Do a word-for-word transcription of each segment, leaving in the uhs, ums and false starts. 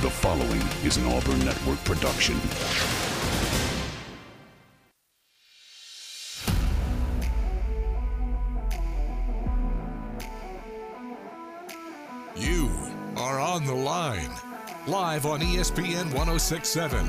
The following is an Auburn Network production. You are on the line, live on E S P N one oh six point seven,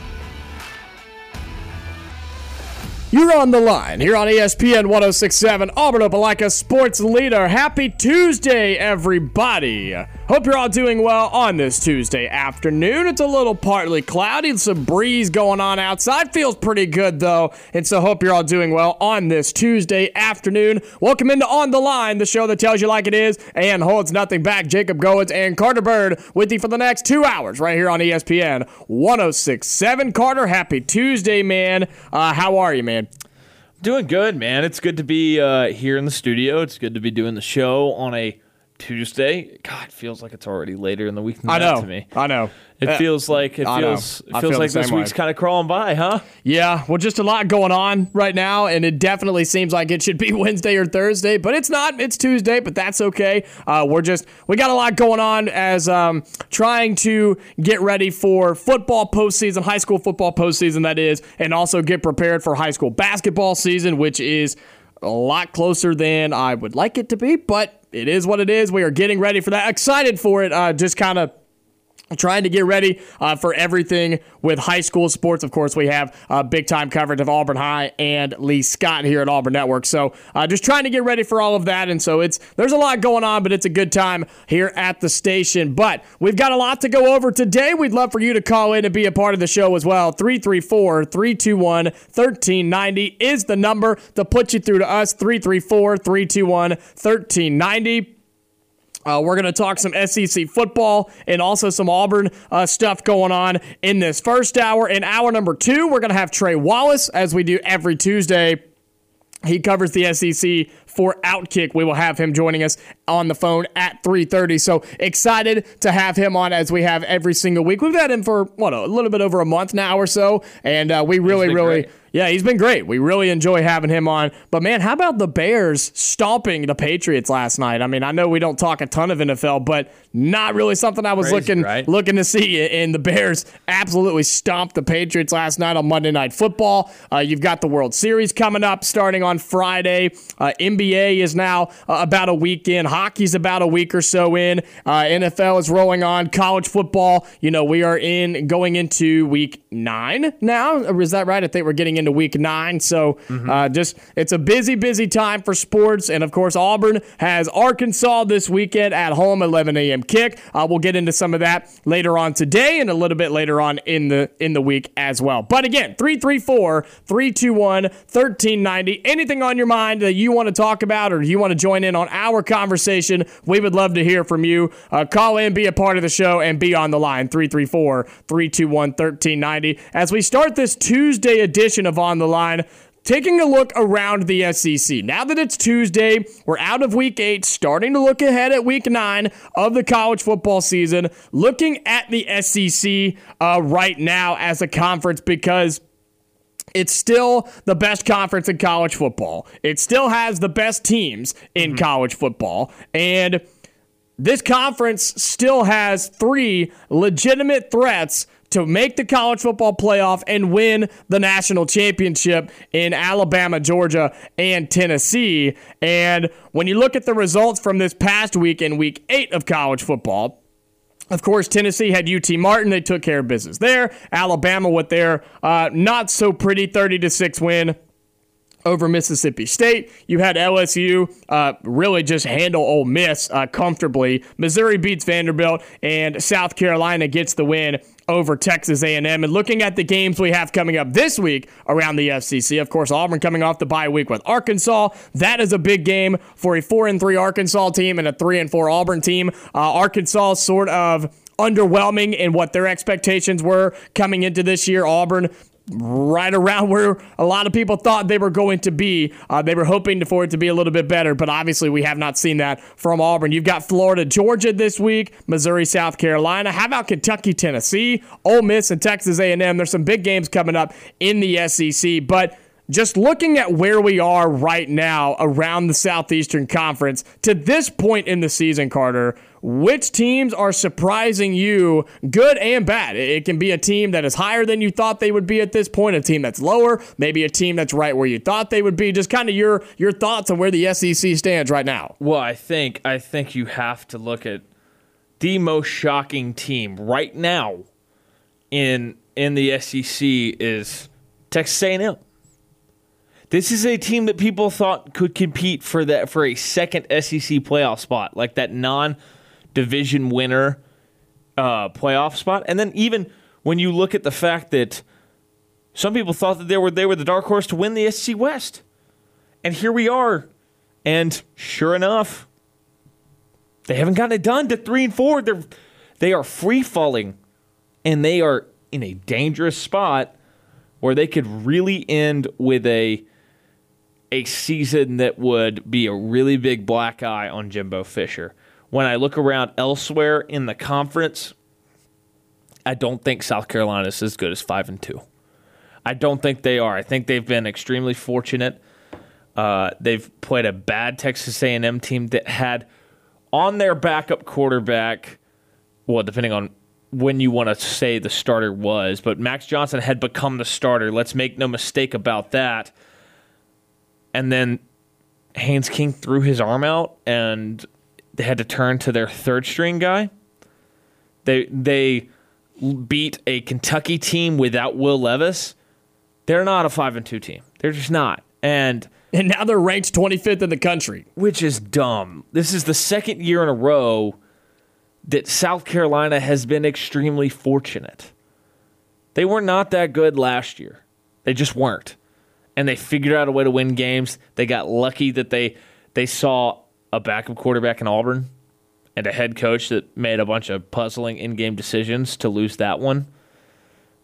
You're on the line here on E S P N one oh six point seven, Auburn Opelika sports leader. Happy Tuesday, everybody. Hope you're all doing well on this Tuesday afternoon. It's a little partly cloudy, some breeze going on outside. Feels pretty good, though, and so hope you're all doing well on this Tuesday afternoon. Welcome into On the Line, the show that tells you like it is and holds nothing back. Jacob Goins and Carter Byrd with you for the next two hours right here on E S P N one oh six point seven. Carter, happy Tuesday, man. Uh, how are you, man? Doing good, man. It's good to be uh, here in the studio. It's good to be doing the show on a Tuesday. God, it feels like it's already later in the week than I know. That to me. I know. It uh, feels like it I feels it feels feel like this way. Week's kind of crawling by, huh? Yeah. Well, just a lot going on right now, and it definitely seems like it should be Wednesday or Thursday, but it's not. It's Tuesday, but that's okay. Uh, we're just we got a lot going on as um, trying to get ready for football postseason, high school football postseason, that is, and also get prepared for high school basketball season, which is a lot closer than I would like it to be, but. It is what it is. We are getting ready for that. Excited for it. Uh, just kind of trying to get ready uh, for everything with high school sports. Of course, we have uh, big-time coverage of Auburn High and Lee Scott here at Auburn Network. So uh, just trying to get ready for all of that. And so it's there's a lot going on, but it's a good time here at the station. But we've got a lot to go over today. We'd love for you to call in and be a part of the show as well. three three four, three two one, one three nine zero is the number to put you through to us. three three four, three two one, one three nine zero. Uh, we're going to talk some S E C football and also some Auburn uh, stuff going on in this first hour. In hour number two, we're going to have Trey Wallace, as we do every Tuesday. He covers the S E C for OutKick. We will have him joining us on the phone at three thirty. So excited to have him on as we have every single week. We've had him for, what, a little bit over a month now or so, and uh, we really, really... Great. Yeah, he's been great. We really enjoy having him on. But, man, how about the Bears stomping the Patriots last night? I mean, I know we don't talk a ton of N F L, but not really something I was Crazy, looking right? looking to see. And the Bears absolutely stomped the Patriots last night on Monday Night Football. Uh, you've got the World Series coming up starting on Friday. Uh, N B A is now uh, about a week in. Hockey's about a week or so in. Uh, N F L is rolling on. College football, you know, we are in going into week nine now. Or is that right? I think we're getting in. Into week nine, so mm-hmm. uh, just it's a busy, busy time for sports, and of course Auburn has Arkansas this weekend at home, eleven a.m. kick. Uh, we'll get into some of that later on today, and a little bit later on in the in the week as well. But again, three three four, three two one, one three nine zero. Anything on your mind that you want to talk about, or you want to join in on our conversation, we would love to hear from you. Uh, call in, be a part of the show, and be on the line. three three four, three two one, one three nine zero. As we start this Tuesday edition of On the Line, taking a look around the S E C. Now that it's Tuesday, we're out of week eight, starting to look ahead at week nine of the college football season, looking at the S E C uh, right now as a conference because it's still the best conference in college football. It still has the best teams in mm-hmm. college football. And this conference still has three legitimate threats to make the college football playoff and win the national championship in Alabama, Georgia, and Tennessee. And when you look at the results from this past week in week eight of college football, of course, Tennessee had U T Martin. They took care of business there. Alabama with their uh, not-so-pretty thirty to six win over Mississippi State. You had L S U uh, really just handle Ole Miss uh, comfortably. Missouri beats Vanderbilt, and South Carolina gets the win over Texas A and M. And looking at the games we have coming up this week around the S E C, of course, Auburn coming off the bye week with Arkansas. That is a big game for a four and three Arkansas team and a three and four Auburn team. Uh, Arkansas sort of underwhelming in what their expectations were coming into this year. Auburn right around where a lot of people thought they were going to be. Uh, they were hoping for it to be a little bit better, but obviously we have not seen that from Auburn. You've got Florida, Georgia this week, Missouri, South Carolina. How about Kentucky, Tennessee, Ole Miss, and Texas A and M? There's some big games coming up in the S E C, but just looking at where we are right now around the Southeastern Conference, to this point in the season, Carter, which teams are surprising you, good and bad? It can be a team that is higher than you thought they would be at this point, a team that's lower, maybe a team that's right where you thought they would be. Just kind of your your thoughts on where the S E C stands right now. Well, I think I think you have to look at the most shocking team right now in in the S E C is Texas A and M. This is a team that people thought could compete for that for a second S E C playoff spot, like that non-division winner uh, playoff spot. And then even when you look at the fact that some people thought that they were they were the dark horse to win the S E C West, and here we are, and sure enough, they haven't gotten it done to three and four. They're they are free falling, and they are in a dangerous spot where they could really end with a. a season that would be a really big black eye on Jimbo Fisher. When I look around elsewhere in the conference, I don't think South Carolina is as good as five and two. I don't think they are. I think they've been extremely fortunate. Uh, they've played a bad Texas A and M team that had on their backup quarterback, well, depending on when you want to say the starter was, but Max Johnson had become the starter. Let's make no mistake about that. And then Haynes King threw his arm out, and they had to turn to their third-string guy. They they beat a Kentucky team without Will Levis. They're not a five and two team. They're just not. And and now they're ranked twenty-fifth in the country, which is dumb. This is the second year in a row that South Carolina has been extremely fortunate. They were not that good last year. They just weren't. And they figured out a way to win games. They got lucky that they they saw a backup quarterback in Auburn and a head coach that made a bunch of puzzling in-game decisions to lose that one.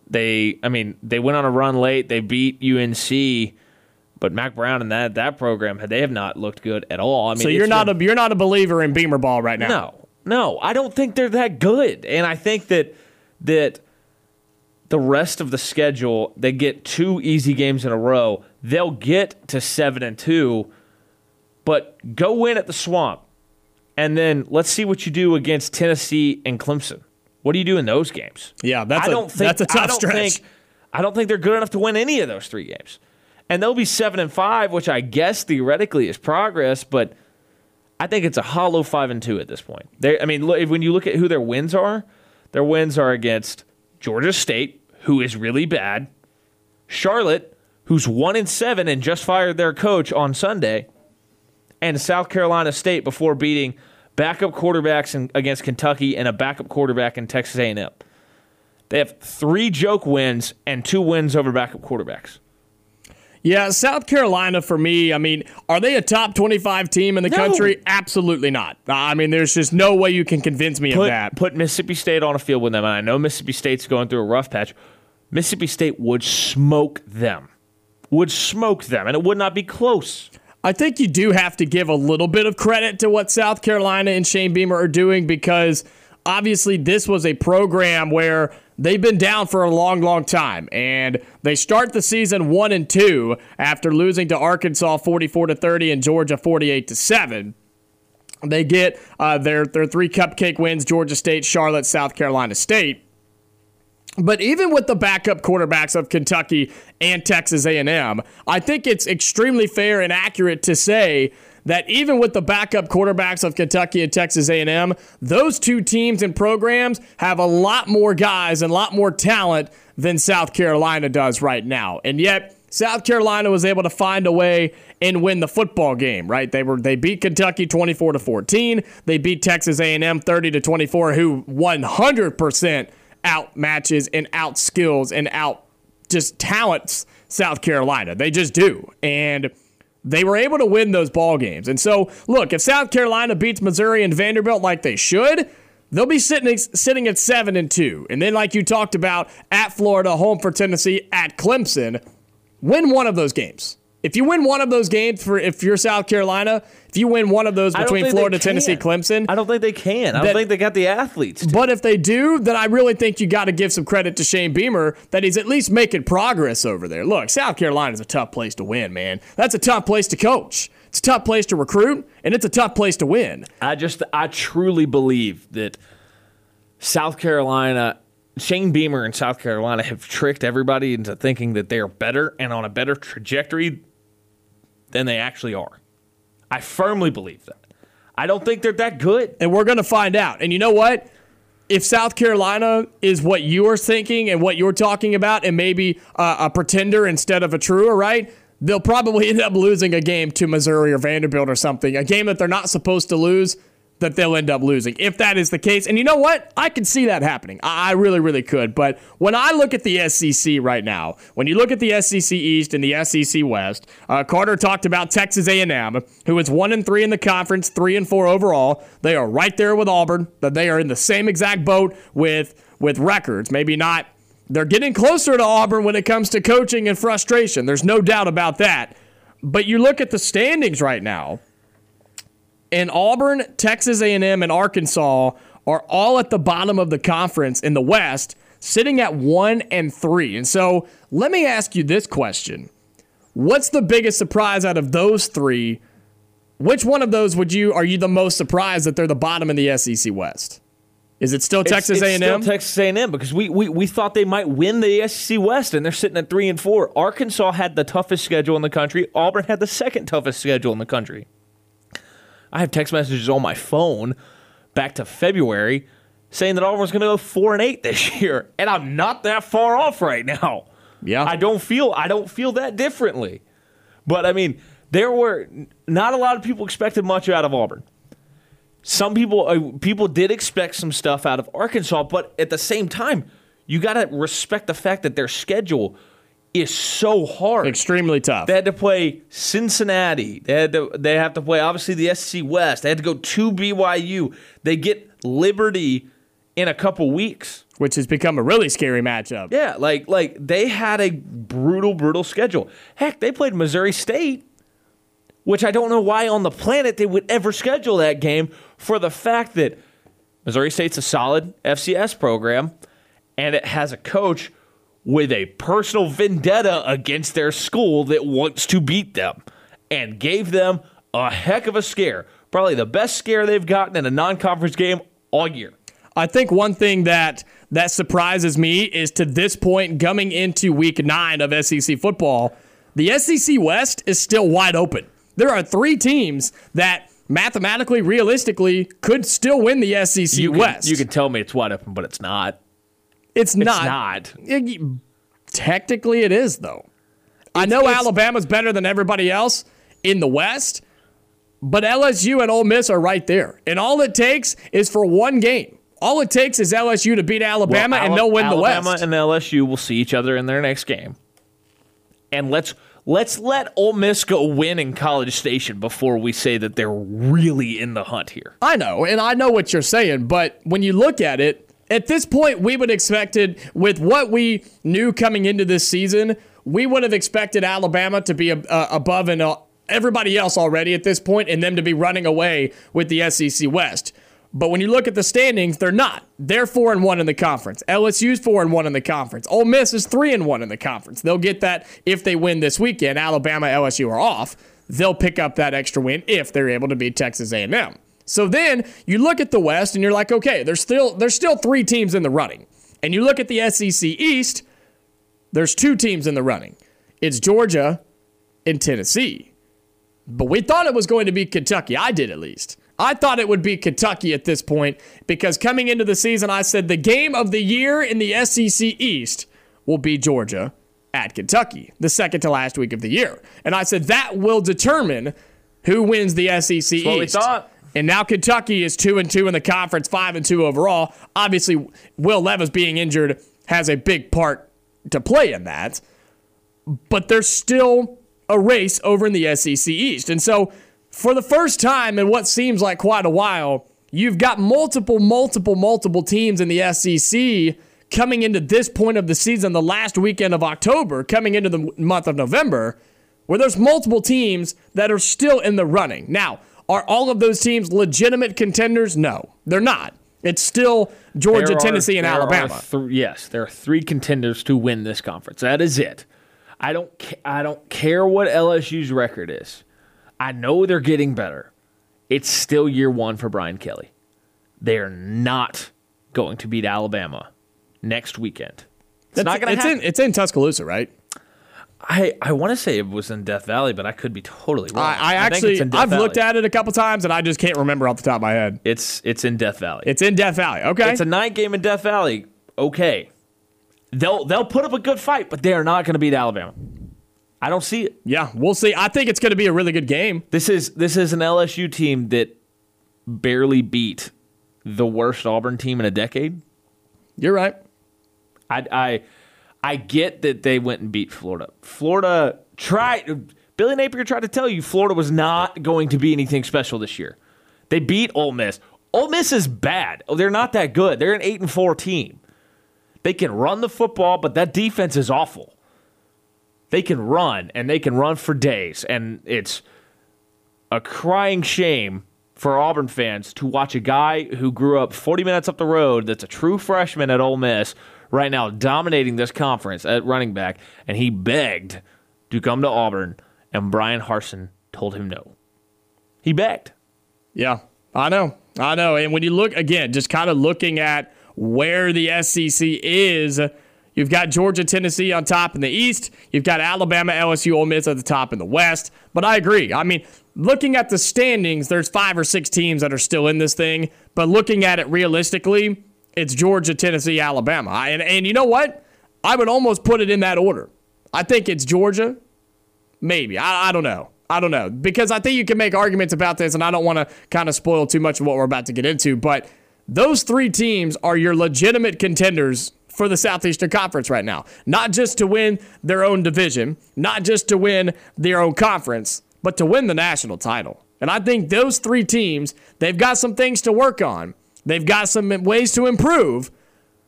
They, I mean, they went on a run late. They beat U N C, but Mack Brown and that that program, they have not looked good at all. I mean, so you're not been, a you're not a believer in Beamer ball right now. No, no, I don't think they're that good, and I think that that. The rest of the schedule, they get two easy games in a row. They'll get to seven and two, but go win at the Swamp, and then let's see what you do against Tennessee and Clemson. What do you do in those games? Yeah, that's I don't a, think that's a tough I don't stretch. Think, I don't think they're good enough to win any of those three games, and they'll be seven and five, which I guess theoretically is progress, but I think it's a hollow five and two at this point. They, I mean, look, when you look at who their wins are, their wins are against Georgia State, who is really bad, Charlotte, who's one and seven and just fired their coach on Sunday, and South Carolina State before beating backup quarterbacks in, against Kentucky and a backup quarterback in Texas A and M. They have three joke wins and two wins over backup quarterbacks. Yeah, South Carolina for me, I mean, are they a top twenty-five team in the no. country? Absolutely not. I mean, there's just no way you can convince me put, of that. Put Mississippi State on a field with them, and I know Mississippi State's going through a rough patch. Mississippi State would smoke them. Would smoke them, and it would not be close. I think you do have to give a little bit of credit to what South Carolina and Shane Beamer are doing, because obviously this was a program where they've been down for a long, long time, and they start the season one and two after losing to Arkansas forty-four to thirty and Georgia forty-eight to seven. They get uh, their their three cupcake wins: Georgia State, Charlotte, South Carolina State. But even with the backup quarterbacks of Kentucky and Texas A and M, I think it's extremely fair and accurate to say that even with the backup quarterbacks of Kentucky and Texas A and M, those two teams and programs have a lot more guys and a lot more talent than South Carolina does right now. And yet, South Carolina was able to find a way and win the football game, right? They were they beat Kentucky twenty-four to fourteen. They beat Texas A and M thirty to twenty-four, who one hundred percent outmatches and outskills and out just talents South Carolina. They just do. And they were able to win those ball games. And so, look, if South Carolina beats Missouri and Vanderbilt like they should, They'll be sitting sitting at seven and two, and then, like you talked about, at Florida, home for Tennessee, at Clemson, win one of those games. If you win one of those games for if you're South Carolina, if you win one of those between Florida, Tennessee, Clemson, I don't think they can. I don't that, think they got the athletes to. But if they do, then I really think you got to give some credit to Shane Beamer that he's at least making progress over there. Look, South Carolina's a tough place to win, man. That's a tough place to coach. It's a tough place to recruit, and it's a tough place to win. I just, I truly believe that South Carolina, Shane Beamer and South Carolina have tricked everybody into thinking that they are better and on a better trajectory than they actually are. I firmly believe that. I don't think they're that good. And we're going to find out. And you know what? If South Carolina is what you're thinking and what you're talking about and maybe uh, a pretender instead of a truer, right? They'll probably end up losing a game to Missouri or Vanderbilt or something, a game that they're not supposed to lose that they'll end up losing, if that is the case. And you know what? I could see that happening. I really, really could. But when I look at the S E C right now, when you look at the S E C East and the S E C West, uh, Carter talked about Texas A and M, who is one and three in the conference, three and four overall. They are right there with Auburn. They are in the same exact boat with, with records. Maybe not. They're getting closer to Auburn when it comes to coaching and frustration. There's no doubt about that. But you look at the standings right now, and Auburn, Texas A and M, and Arkansas are all at the bottom of the conference in the West, sitting at one and three. And so let me ask you this question. What's the biggest surprise out of those three? Which one of those would you are you the most surprised that they're the bottom in the S E C West? Is it still Texas A and M? It's still Texas A and M because we, we we thought they might win the S E C West, and they're sitting at three and four. Arkansas had the toughest schedule in the country. Auburn had the second toughest schedule in the country. I have text messages on my phone back to February saying that Auburn's going to go four and eight this year, and I'm not that far off right now. Yeah, I don't feel I don't feel that differently, but I mean, there were not a lot of people expected much out of Auburn. Some people uh, people did expect some stuff out of Arkansas, but at the same time, you got to respect the fact that their schedule is so hard. Extremely tough. They had to play Cincinnati. They had to they have to play, obviously, the S E C West. They had to go to B Y U. They get Liberty in a couple weeks. Which has become a really scary matchup. Yeah, like like they had a brutal, brutal schedule. Heck, they played Missouri State, which I don't know why on the planet they would ever schedule that game for the fact that Missouri State's a solid F C S program, and it has a coach with a personal vendetta against their school that wants to beat them and gave them a heck of a scare. Probably the best scare they've gotten in a non-conference game all year. I think one thing that, that surprises me is to this point, coming into week nine of S E C football, the S E C West is still wide open. There are three teams that mathematically, realistically, could still win the S E C you West. Can, you can tell me it's wide open, but it's not. It's not. It's not. It, technically, it is, though. It's, I know Alabama's better than everybody else in the West, but L S U and Ole Miss are right there. And all it takes is for one game. All it takes is L S U to beat Alabama, well, and Al- they'll win Alabama the West. Alabama and L S U will see each other in their next game. And let's... Let's let Ole Miss go win in College Station before we say that they're really in the hunt here. I know, and I know what you're saying, but when you look at it, at this point, we would have expected, with what we knew coming into this season, we would have expected Alabama to be uh, above and uh, everybody else already at this point, and them to be running away with the S E C West. But when you look at the standings, they're not. They're four and one in the conference. L S U's four and one in the conference. Ole Miss is three and one in the conference. They'll get that if they win this weekend. Alabama, L S U are off. They'll pick up that extra win if they're able to beat Texas A and M. So then you look at the West and you're like, okay, there's still there's still three teams in the running. And you look at the S E C East, there's two teams in the running. It's Georgia and Tennessee. But we thought it was going to be Kentucky. I did, at least. I thought it would be Kentucky at this point because coming into the season, I said the game of the year in the S E C East will be Georgia at Kentucky, the second to last week of the year. And I said that will determine who wins the S E C East. That's what we thought. And now Kentucky is two and two in the conference, five and two overall. Obviously, Will Levis being injured has a big part to play in that. But there's still a race over in the S E C East. And so for the first time in what seems like quite a while, You've got multiple, multiple, multiple teams in the S E C coming into this point of the season, the last weekend of October, coming into the month of November, where there's multiple teams that are still in the running. Now, are all of those teams legitimate contenders? No, they're not. It's still Georgia, are, Tennessee, and Alabama. Th- yes, there are three contenders to win this conference. That is it. I don't. Ca- I don't care what L S U's record is. I know they're getting better. It's still year one for Brian Kelly. They are not going to beat Alabama next weekend. It's That's, not going to happen. In, it's in Tuscaloosa, right? I, I want to say it was in Death Valley, but I could be totally wrong. I, I actually, I I've Valley. looked at it a couple times, and I just can't remember off the top of my head. It's it's in Death Valley. It's in Death Valley. Okay, it's a night game in Death Valley. Okay, they'll they'll put up a good fight, but they are not going to beat Alabama. I don't see it. Yeah, we'll see. I think it's going to be a really good game. This is this is an L S U team that barely beat the worst Auburn team in a decade. You're right. I I. I get that they went and beat Florida. Florida tried. Billy Napier tried to tell you Florida was not going to be anything special this year. They beat Ole Miss. Ole Miss is bad. Oh, they're not that good. They're an eight and four team. They can run the football, but that defense is awful. They can run, and they can run for days, and it's a crying shame for Auburn fans to watch a guy who grew up forty minutes up the road that's a true freshman at Ole Miss right now dominating this conference at running back, and he begged to come to Auburn, and Brian Harsin told him no. He begged. Yeah, I know. I know. And when you look, again, just kind of looking at where the S E C is, you've got Georgia, Tennessee on top in the East. You've got Alabama, L S U, Ole Miss at the top in the West. But I agree. I mean, looking at the standings, there's five or six teams that are still in this thing. But looking at it realistically, it's Georgia, Tennessee, Alabama. And, and you know what? I would almost put it in that order. I think it's Georgia. Maybe. I, I don't know. I don't know. Because I think you can make arguments about this, and I don't want to kind of spoil too much of what we're about to get into. But those three teams are your legitimate contenders for the Southeastern Conference right now. Not just to win their own division, not just to win their own conference, but to win the national title. And I think those three teams, they've got some things to work on. They've got some ways to improve,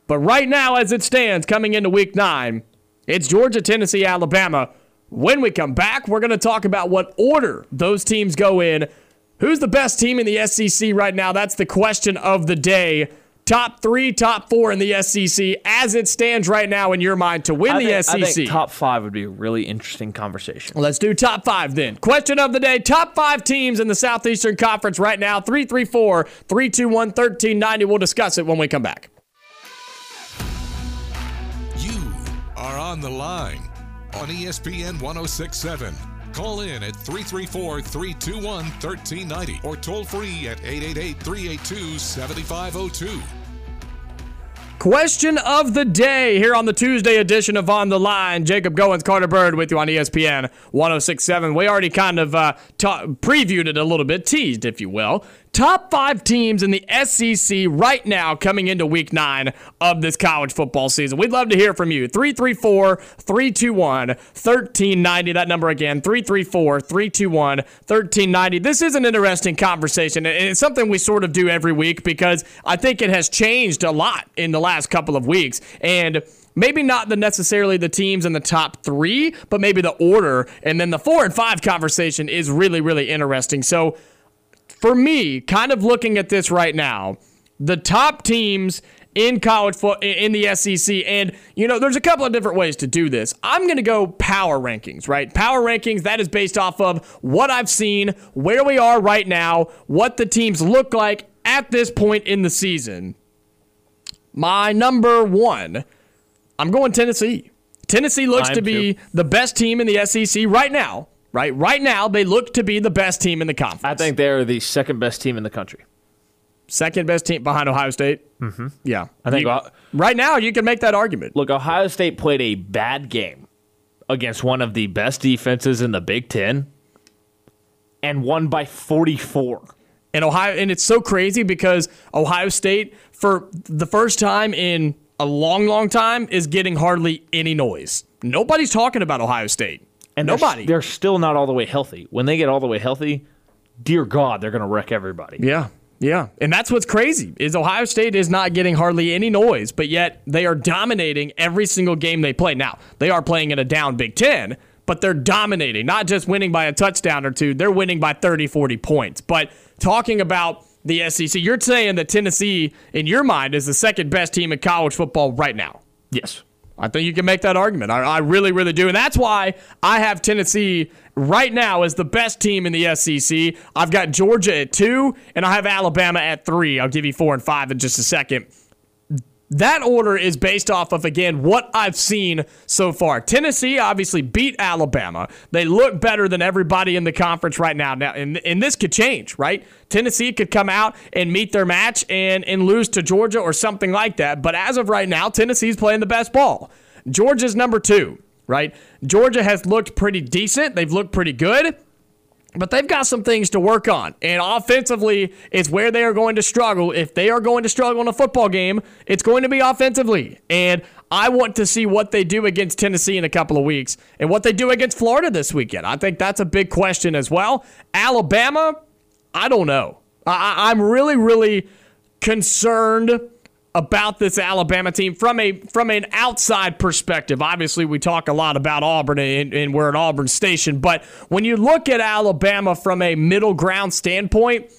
but right now as it stands coming into week nine, it's Georgia, Tennessee, Alabama. When we come back, we're going to talk about what order those teams go in. Who's the best team in the S E C right now? That's the question of the day. Top three, top four in the S E C as it stands right now in your mind to win the S E C. I think top five would be a really interesting conversation. Let's do top five then. Question of the day, top five teams in the Southeastern Conference right now, three three four, three two one, one three nine zero. We'll discuss it when we come back. You are on the line on E S P N one oh six point seven. Call in at three three four, three two one, one three nine zero or toll free at eight eight eight, three eight two, seven five zero two. Question of the day here on the Tuesday edition of On the Line. Jacob Goins, Carter Byrd with you on E S P N one oh six point seven. We already kind of uh, ta- previewed it a little bit, teased, if you will. Top five teams in the S E C right now coming into week nine of this college football season. We'd love to hear from you. three three four, three two one, one three nine zero. That number again, three three four, three two one, one three nine zero. This is an interesting conversation, and it's something we sort of do every week because I think it has changed a lot in the last couple of weeks. And maybe not the necessarily the teams in the top three, but maybe the order. And then the four and five conversation is really, really interesting. So, for me, kind of looking at this right now, the top teams in college fo- in the S E C, and, you know, there's a couple of different ways to do this. I'm going to go power rankings, right? Power rankings, that is based off of what I've seen, where we are right now, what the teams look like at this point in the season. My number one, I'm going Tennessee. Tennessee looks I'm to be too. the best team in the S E C right now. Right right now, they look to be the best team in the conference. I think they're the second-best team in the country. Second-best team behind Ohio State? Mm-hmm. Yeah. I think you, well, right now, you can make that argument. Look, Ohio State played a bad game against one of the best defenses in the Big Ten and won by forty-four. And Ohio, and it's so crazy because Ohio State, for the first time in a long, long time, is getting hardly any noise. Nobody's talking about Ohio State. And Nobody. They're, they're still not all the way healthy. When they get all the way healthy, dear God, they're going to wreck everybody. Yeah. Yeah, and that's what's crazy is Ohio State is not getting hardly any noise, but yet they are dominating every single game they play. Now, they are playing in a down Big Ten, but they're dominating, not just winning by a touchdown or two. They're winning by thirty, forty points. But talking about the S E C, you're saying that Tennessee, in your mind, is the second best team in college football right now. Yes. I think you can make that argument. I, I really, really do. And that's why I have Tennessee right now as the best team in the S E C. I've got Georgia at two, and I have Alabama at three. I'll give you four and five in just a second. That order is based off of, again, what I've seen so far. Tennessee obviously beat Alabama. They look better than everybody in the conference right now. Now, and, and this could change, right? Tennessee could come out and meet their match and, and lose to Georgia or something like that. But as of right now, Tennessee's playing the best ball. Georgia's number two, right? Georgia has looked pretty decent. They've looked pretty good. But they've got some things to work on, and offensively is where they are going to struggle. If they are going to struggle in a football game, it's going to be offensively, and I want to see what they do against Tennessee in a couple of weeks and what they do against Florida this weekend. I think that's a big question as well. Alabama, I don't know. I- I'm really, really concerned about this Alabama team from a from an outside perspective. Obviously, we talk a lot about Auburn, and, and we're an Auburn station, but when you look at Alabama from a middle ground standpoint,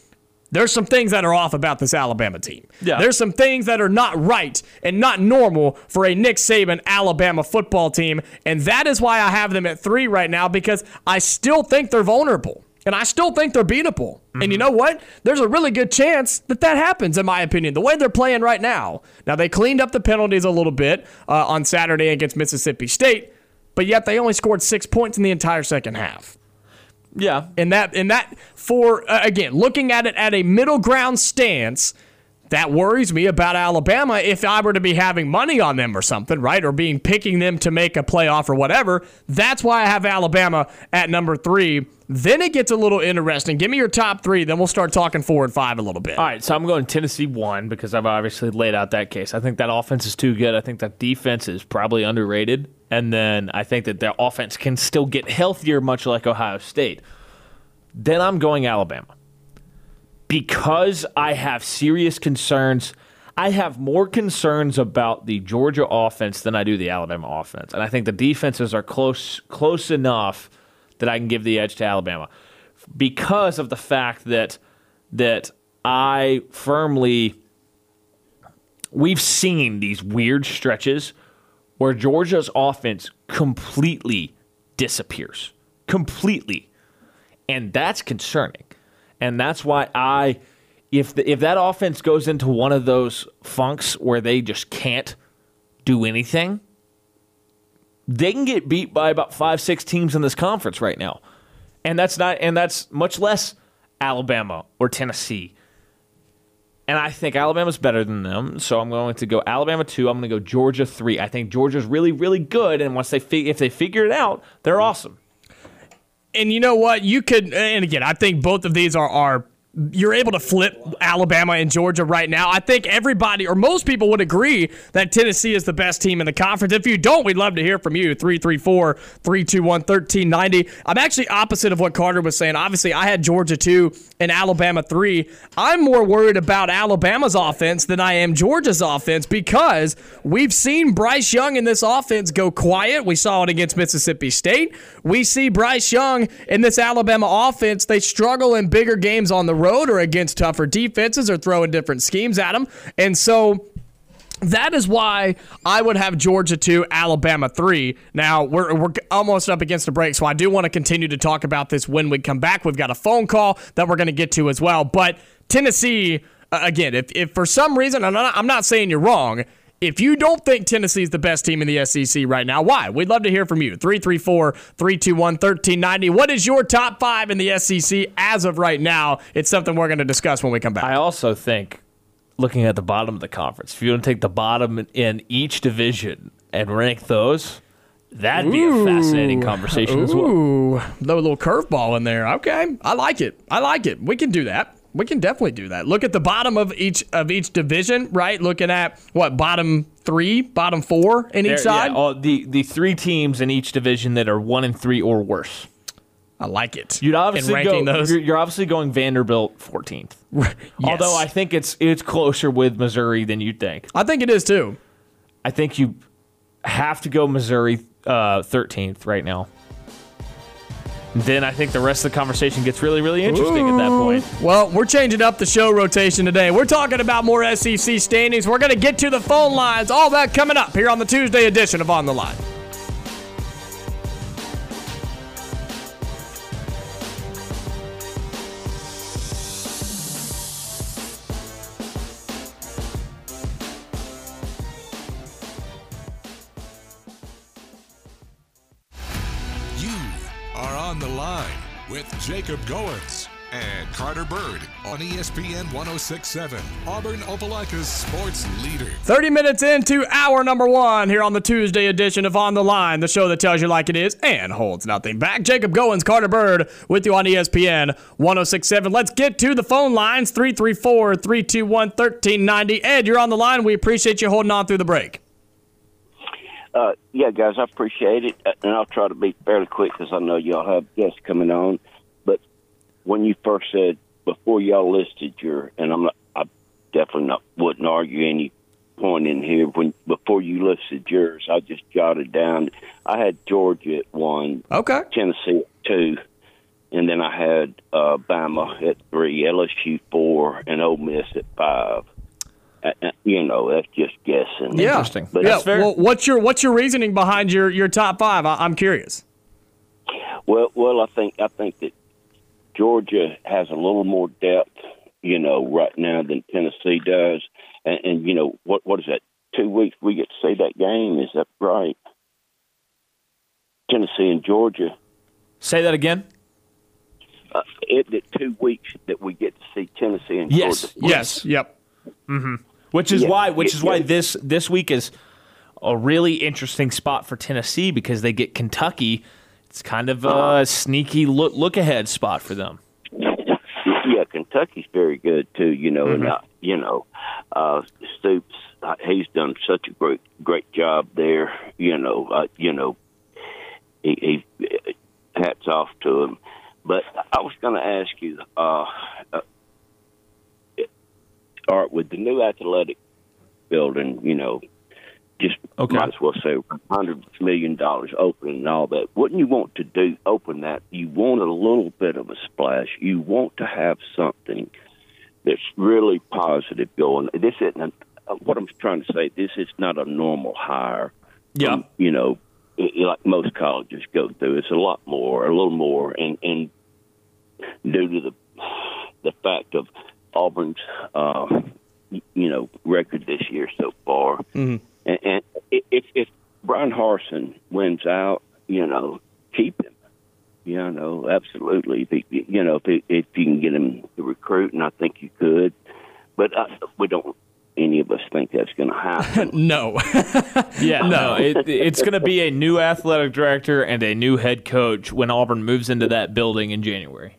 there's some things that are off about this Alabama team. Yeah. There's some things that are not right and not normal for a Nick Saban Alabama football team, and that is why I have them at three right now, because I still think they're vulnerable. And I still think they're beatable. Mm-hmm. And you know what? There's a really good chance that that happens, in my opinion, the way they're playing right now. Now, they cleaned up the penalties a little bit uh, on Saturday against Mississippi State, but yet they only scored six points in the entire second half. Yeah. And that, and that for, uh, again, looking at it at a middle ground stance, that worries me about Alabama if I were to be having money on them or something, right? Or being picking them to make a playoff or whatever. That's why I have Alabama at number three. Then it gets a little interesting. Give me your top three, then we'll start talking four and five a little bit. All right, so I'm going Tennessee one because I've obviously laid out that case. I think that offense is too good. I think that defense is probably underrated. And then I think that their offense can still get healthier, much like Ohio State. Then I'm going Alabama. Because I have serious concerns, I have more concerns about the Georgia offense than I do the Alabama offense. And I think the defenses are close close enough that I can give the edge to Alabama. Because of the fact that that I firmly, we've seen these weird stretches where Georgia's offense completely disappears. Completely. And that's concerning. And that's why I, if the, if that offense goes into one of those funks where they just can't do anything, they can get beat by about five, six teams in this conference right now, and that's not, and that's much less Alabama or Tennessee. And I think Alabama's better than them, so I'm going to go Alabama two. I'm going to go Georgia three. I think Georgia's really, really good, and once they fi- if they figure it out, they're awesome. And you know what? You could, and again, I think both of these are, are, you're able to flip Alabama and Georgia right now. I think everybody, or most people, would agree that Tennessee is the best team in the conference. If you don't, we'd love to hear from you. three three four, three two one, one three nine zero. I'm actually opposite of what Carter was saying. Obviously, I had Georgia two and Alabama three. I'm more worried about Alabama's offense than I am Georgia's offense, because we've seen Bryce Young in this offense go quiet. We saw it against Mississippi State. We see Bryce Young in this Alabama offense. They struggle in bigger games on the road or against tougher defenses or throwing different schemes at them. And so that is why I would have Georgia two, Alabama three. Now, we're we're almost up against the break, so I do want to continue to talk about this when we come back. We've got a phone call that we're going to get to as well. But Tennessee, uh, again, if, if for some reason, I'm not, I'm not saying you're wrong, if you don't think Tennessee is the best team in the S E C right now, why? We'd love to hear from you. three three four, three two one, one three nine zero. What is your top five in the S E C as of right now? It's something we're going to discuss when we come back. I also think, looking at the bottom of the conference, if you want to take the bottom in each division and rank those, that'd be Ooh. a fascinating conversation Ooh. as well. Ooh, a little curveball in there. Okay, I like it. I like it. We can do that. We can definitely do that. Look at the bottom of each of each division, right? Looking at, what, bottom three, bottom four in there, each side? Yeah, all, the, the three teams in each division that are one and three or worse. I like it. You'd obviously go, those. You're, you're obviously going Vanderbilt fourteenth. Yes. Although I think it's it's closer with Missouri than you'd think. I think it is too. I think you have to go Missouri uh, thirteenth right now. Then I think the rest of the conversation gets really, really interesting Ooh. At that point. Well, we're changing up the show rotation today. We're talking about more S E C standings. We're going to get to the phone lines. All that coming up here on the Tuesday edition of On the Line. Jacob Goins and Carter Byrd on E S P N one oh six point seven, Auburn Opelika's sports leader. thirty minutes into hour number one here on the Tuesday edition of On the Line, the show that tells you like it is and holds nothing back. Jacob Goins, Carter Byrd with you on E S P N one oh six point seven. Let's get to the phone lines, three three four, three two one, one three nine zero. Ed, you're on the line. We appreciate you holding on through the break. Uh, yeah, guys, I appreciate it, and I'll try to be fairly quick because I know y'all have guests coming on. When you first said, before y'all listed your, and I'm not, I definitely not, wouldn't argue any point in here, when before you listed yours, I just jotted down, I had Georgia at one, okay, Tennessee at two, and then I had uh, Bama at three, L S U four, and Ole Miss at five. Uh, you know, that's just guessing. Yeah. Interesting. But yeah. Well, what's your what's your reasoning behind your, your top five? I, I'm curious. Well, well, I think I think that Georgia has a little more depth, you know, right now than Tennessee does. And, and you know, what what is that? Two weeks we get to see that game. Is that right? Tennessee and Georgia. Say that again. Uh, it, it two weeks that we get to see Tennessee and yes, Georgia. Yes. Yes. Yep. Mm-hmm. Which is yeah, why. Which it, is why yeah. this this week is a really interesting spot for Tennessee because they get Kentucky. It's kind of a sneaky look, look ahead spot for them. Yeah, Kentucky's very good too. You know, mm-hmm. and I, you know, uh, Stoops, he's done such a great great job there. You know, uh, you know, he, he hats off to him. But I was going to ask you, uh, uh, Art, with the new athletic building, you know. Just okay. might as well say one hundred million dollars open and all that. Wouldn't you want to do open that? You want a little bit of a splash. You want to have something that's really positive going. This isn't a, what I'm trying to say. This is not a normal hire. Yeah, um, you know, it, like most colleges go through. It's a lot more, a little more, and, and due to the the fact of Auburn's, uh, you know, record this year so far. Mm-hmm. And, and if, if Brian Harsin wins out, you know, keep him. You know, absolutely. If he, you know, if, he, if you can get him to recruit, and I think you could. But I, we don't, any of us think that's going to happen. No. Yeah, no. It, it's going to be a new athletic director and a new head coach when Auburn moves into that building in January.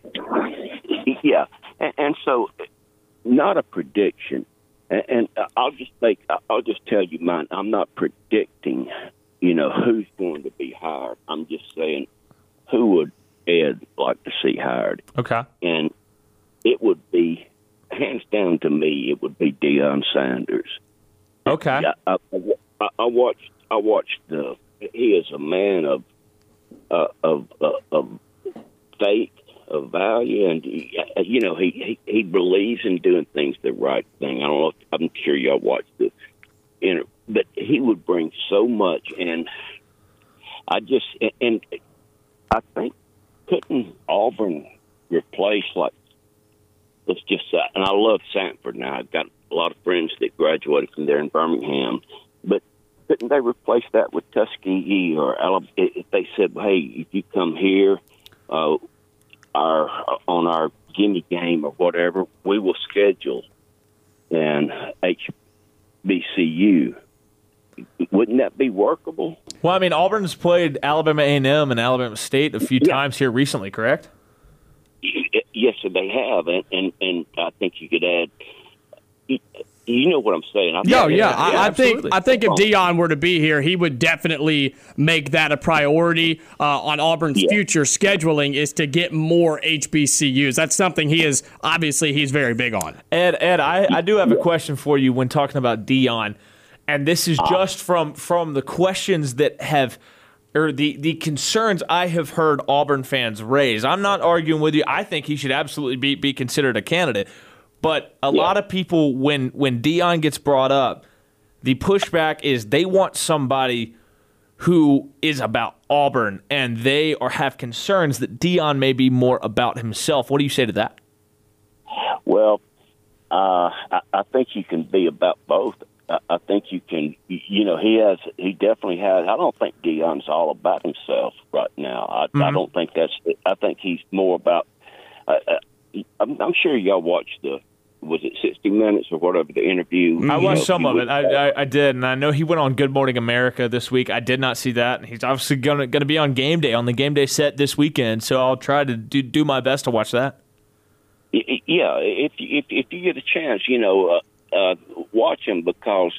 Yeah. And, and so, not a prediction. And I'll just make, I'll just tell you mine. I'm not predicting, you know, who's going to be hired. I'm just saying who would Ed like to see hired. Okay. And it would be, hands down to me, it would be Deion Sanders. Okay. I, I, I watched, I watched the, he is a man of, uh, of, uh, of faith. Of value, and you know he, he he believes in doing things the right thing. I don't know if, I'm sure y'all watch the, you know, but he would bring so much, and I just and I think couldn't Auburn replace like let's just say, and I love Sanford now. I've got a lot of friends that graduated from there in Birmingham, but couldn't they replace that with Tuskegee or Alabama? If they said, hey, if you come here, uh. Our on our gimme game or whatever, we will schedule an H B C U. Wouldn't that be workable? Well, I mean, Auburn's played Alabama A and M and Alabama State a few yeah. times here recently, correct? Yes, they have, and, and, and I think you could add You know what I'm saying. I'm Yo, yeah, I, yeah, I think I think if Deion were to be here, he would definitely make that a priority uh, on Auburn's yeah. future scheduling is to get more H B C Us. That's something he is obviously he's very big on. Ed, Ed, I, I do have a question for you when talking about Deion, and this is just from from the questions that have or the the concerns I have heard Auburn fans raise. I'm not arguing with you. I think he should absolutely be be considered a candidate. But a yeah. lot of people, when, when Deion gets brought up, the pushback is they want somebody who is about Auburn, and they are have concerns that Deion may be more about himself. What do you say to that? Well, uh, I, I think you can be about both. I, I think you can, you know, he has, he definitely has. I don't think Deion's all about himself right now. I, mm-hmm. I don't think that's. I think he's more about. Uh, I'm, I'm sure y'all watched the. Was it sixty minutes or whatever, the interview? I watched know, some of it. I, I I did, and I know he went on Good Morning America this week. I did not see that, and he's obviously going to be on Game Day, on the Game Day set this weekend, so I'll try to do, do my best to watch that. Yeah, if, if, if you get a chance, you know, uh, uh, watch him because,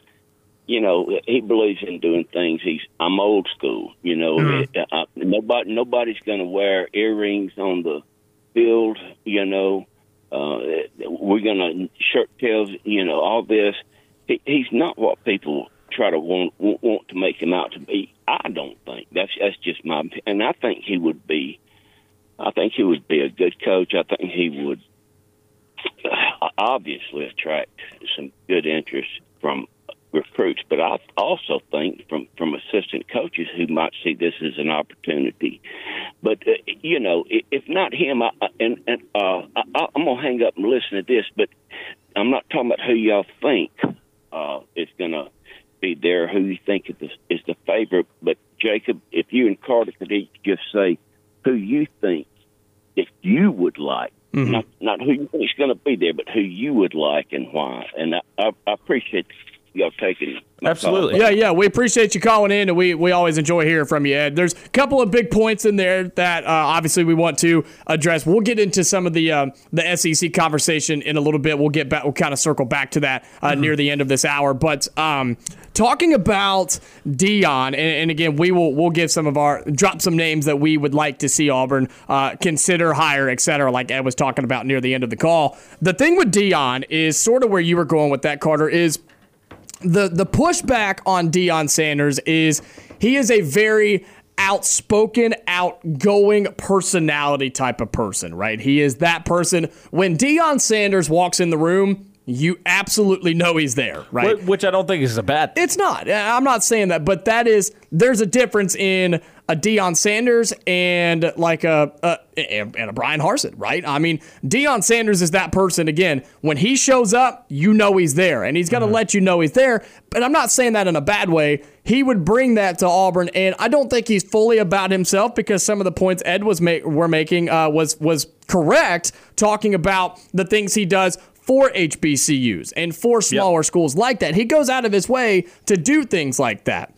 you know, he believes in doing things. He's I'm old school, you know. Mm-hmm. It, I, nobody Nobody's going to wear earrings on the field, you know. Uh, we're going to shirt tails, you know, all this. He, he's not what people try to want, want to make him out to be. I don't think that's that's just my. And I think he would be. I think he would be a good coach. I think he would obviously attract some good interest from recruits, but I also think from, from assistant coaches who might see this as an opportunity. But, uh, you know, if not him, I, and, and uh, I, I'm going to hang up and listen to this, but I'm not talking about who y'all think uh, is going to be there, who you think is the, is the favorite. But, Jacob, if you and Carter could each just say who you think if you would like, mm-hmm. not, not who you think is going to be there, but who you would like and why. And I, I, I appreciate y'all taking it. Absolutely. Yeah, yeah. We appreciate you calling in, and we, we always enjoy hearing from you, Ed. There's a couple of big points in there that uh, obviously we want to address. We'll get into some of the um, the S E C conversation in a little bit. We'll get back. We'll kind of circle back to that uh, mm-hmm. near the end of this hour. But um, talking about Deion, and, and again, we will we'll give some of our drop some names that we would like to see Auburn uh, consider higher, et cetera, like Ed was talking about near the end of the call. The thing with Deion is sort of where you were going with that, Carter, is. The the pushback on Deion Sanders is he is a very outspoken, outgoing personality type of person, right? He is that person. When Deion Sanders walks in the room, you absolutely know he's there, right? Which I don't think is a bad thing. It's not. I'm not saying that, but that is there's a difference in a Deion Sanders and like a, a and a Brian Harsin, right? I mean, Deion Sanders is that person again. When he shows up, you know he's there, and he's going to mm-hmm. let you know he's there. But I'm not saying that in a bad way. He would bring that to Auburn, and I don't think he's fully about himself because some of the points Ed was make, were making uh, was was correct, talking about the things he does for H B C Us and for smaller yep. schools like that. He goes out of his way to do things like that.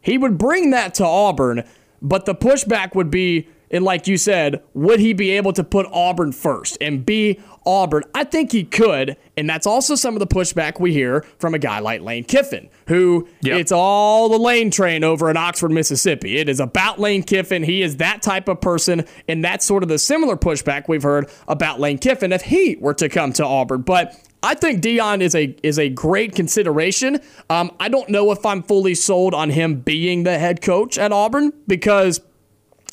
He would bring that to Auburn. But the pushback would be, and like you said, would he be able to put Auburn first and be Auburn? I think he could, and that's also some of the pushback we hear from a guy like Lane Kiffin, who yep. it's all the Lane train over in Oxford, Mississippi. It is about Lane Kiffin. He is that type of person, and that's sort of the similar pushback we've heard about Lane Kiffin if he were to come to Auburn. But I think Deion is a is a great consideration. Um, I don't know if I'm fully sold on him being the head coach at Auburn because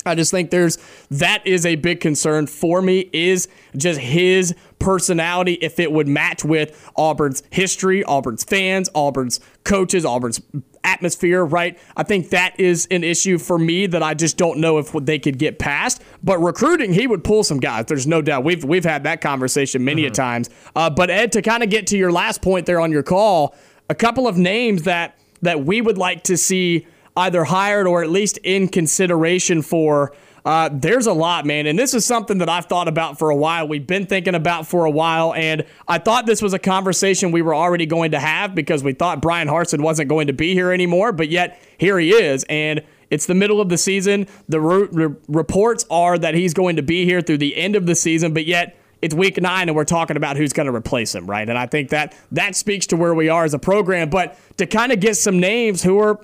I just think there's that is a big concern for me is just his personality, if it would match with Auburn's history, Auburn's fans, Auburn's coaches, Auburn's atmosphere, right? I think that is an issue for me that I just don't know if they could get past. But recruiting, he would pull some guys. There's no doubt. We've we've had that conversation many mm-hmm. a times. Uh, but Ed, to kind of get to your last point there on your call, a couple of names that that we would like to see either hired or at least in consideration for. Uh, there's a lot, man, and this is something that I've thought about for a while. We've been thinking about for a while, and I thought this was a conversation we were already going to have because we thought Brian Harsin wasn't going to be here anymore, but yet here he is, and it's the middle of the season. The re- re- reports are that he's going to be here through the end of the season, but yet it's week nine and we're talking about who's going to replace him, right? And I think that that speaks to where we are as a program. But to kind of get some names who are,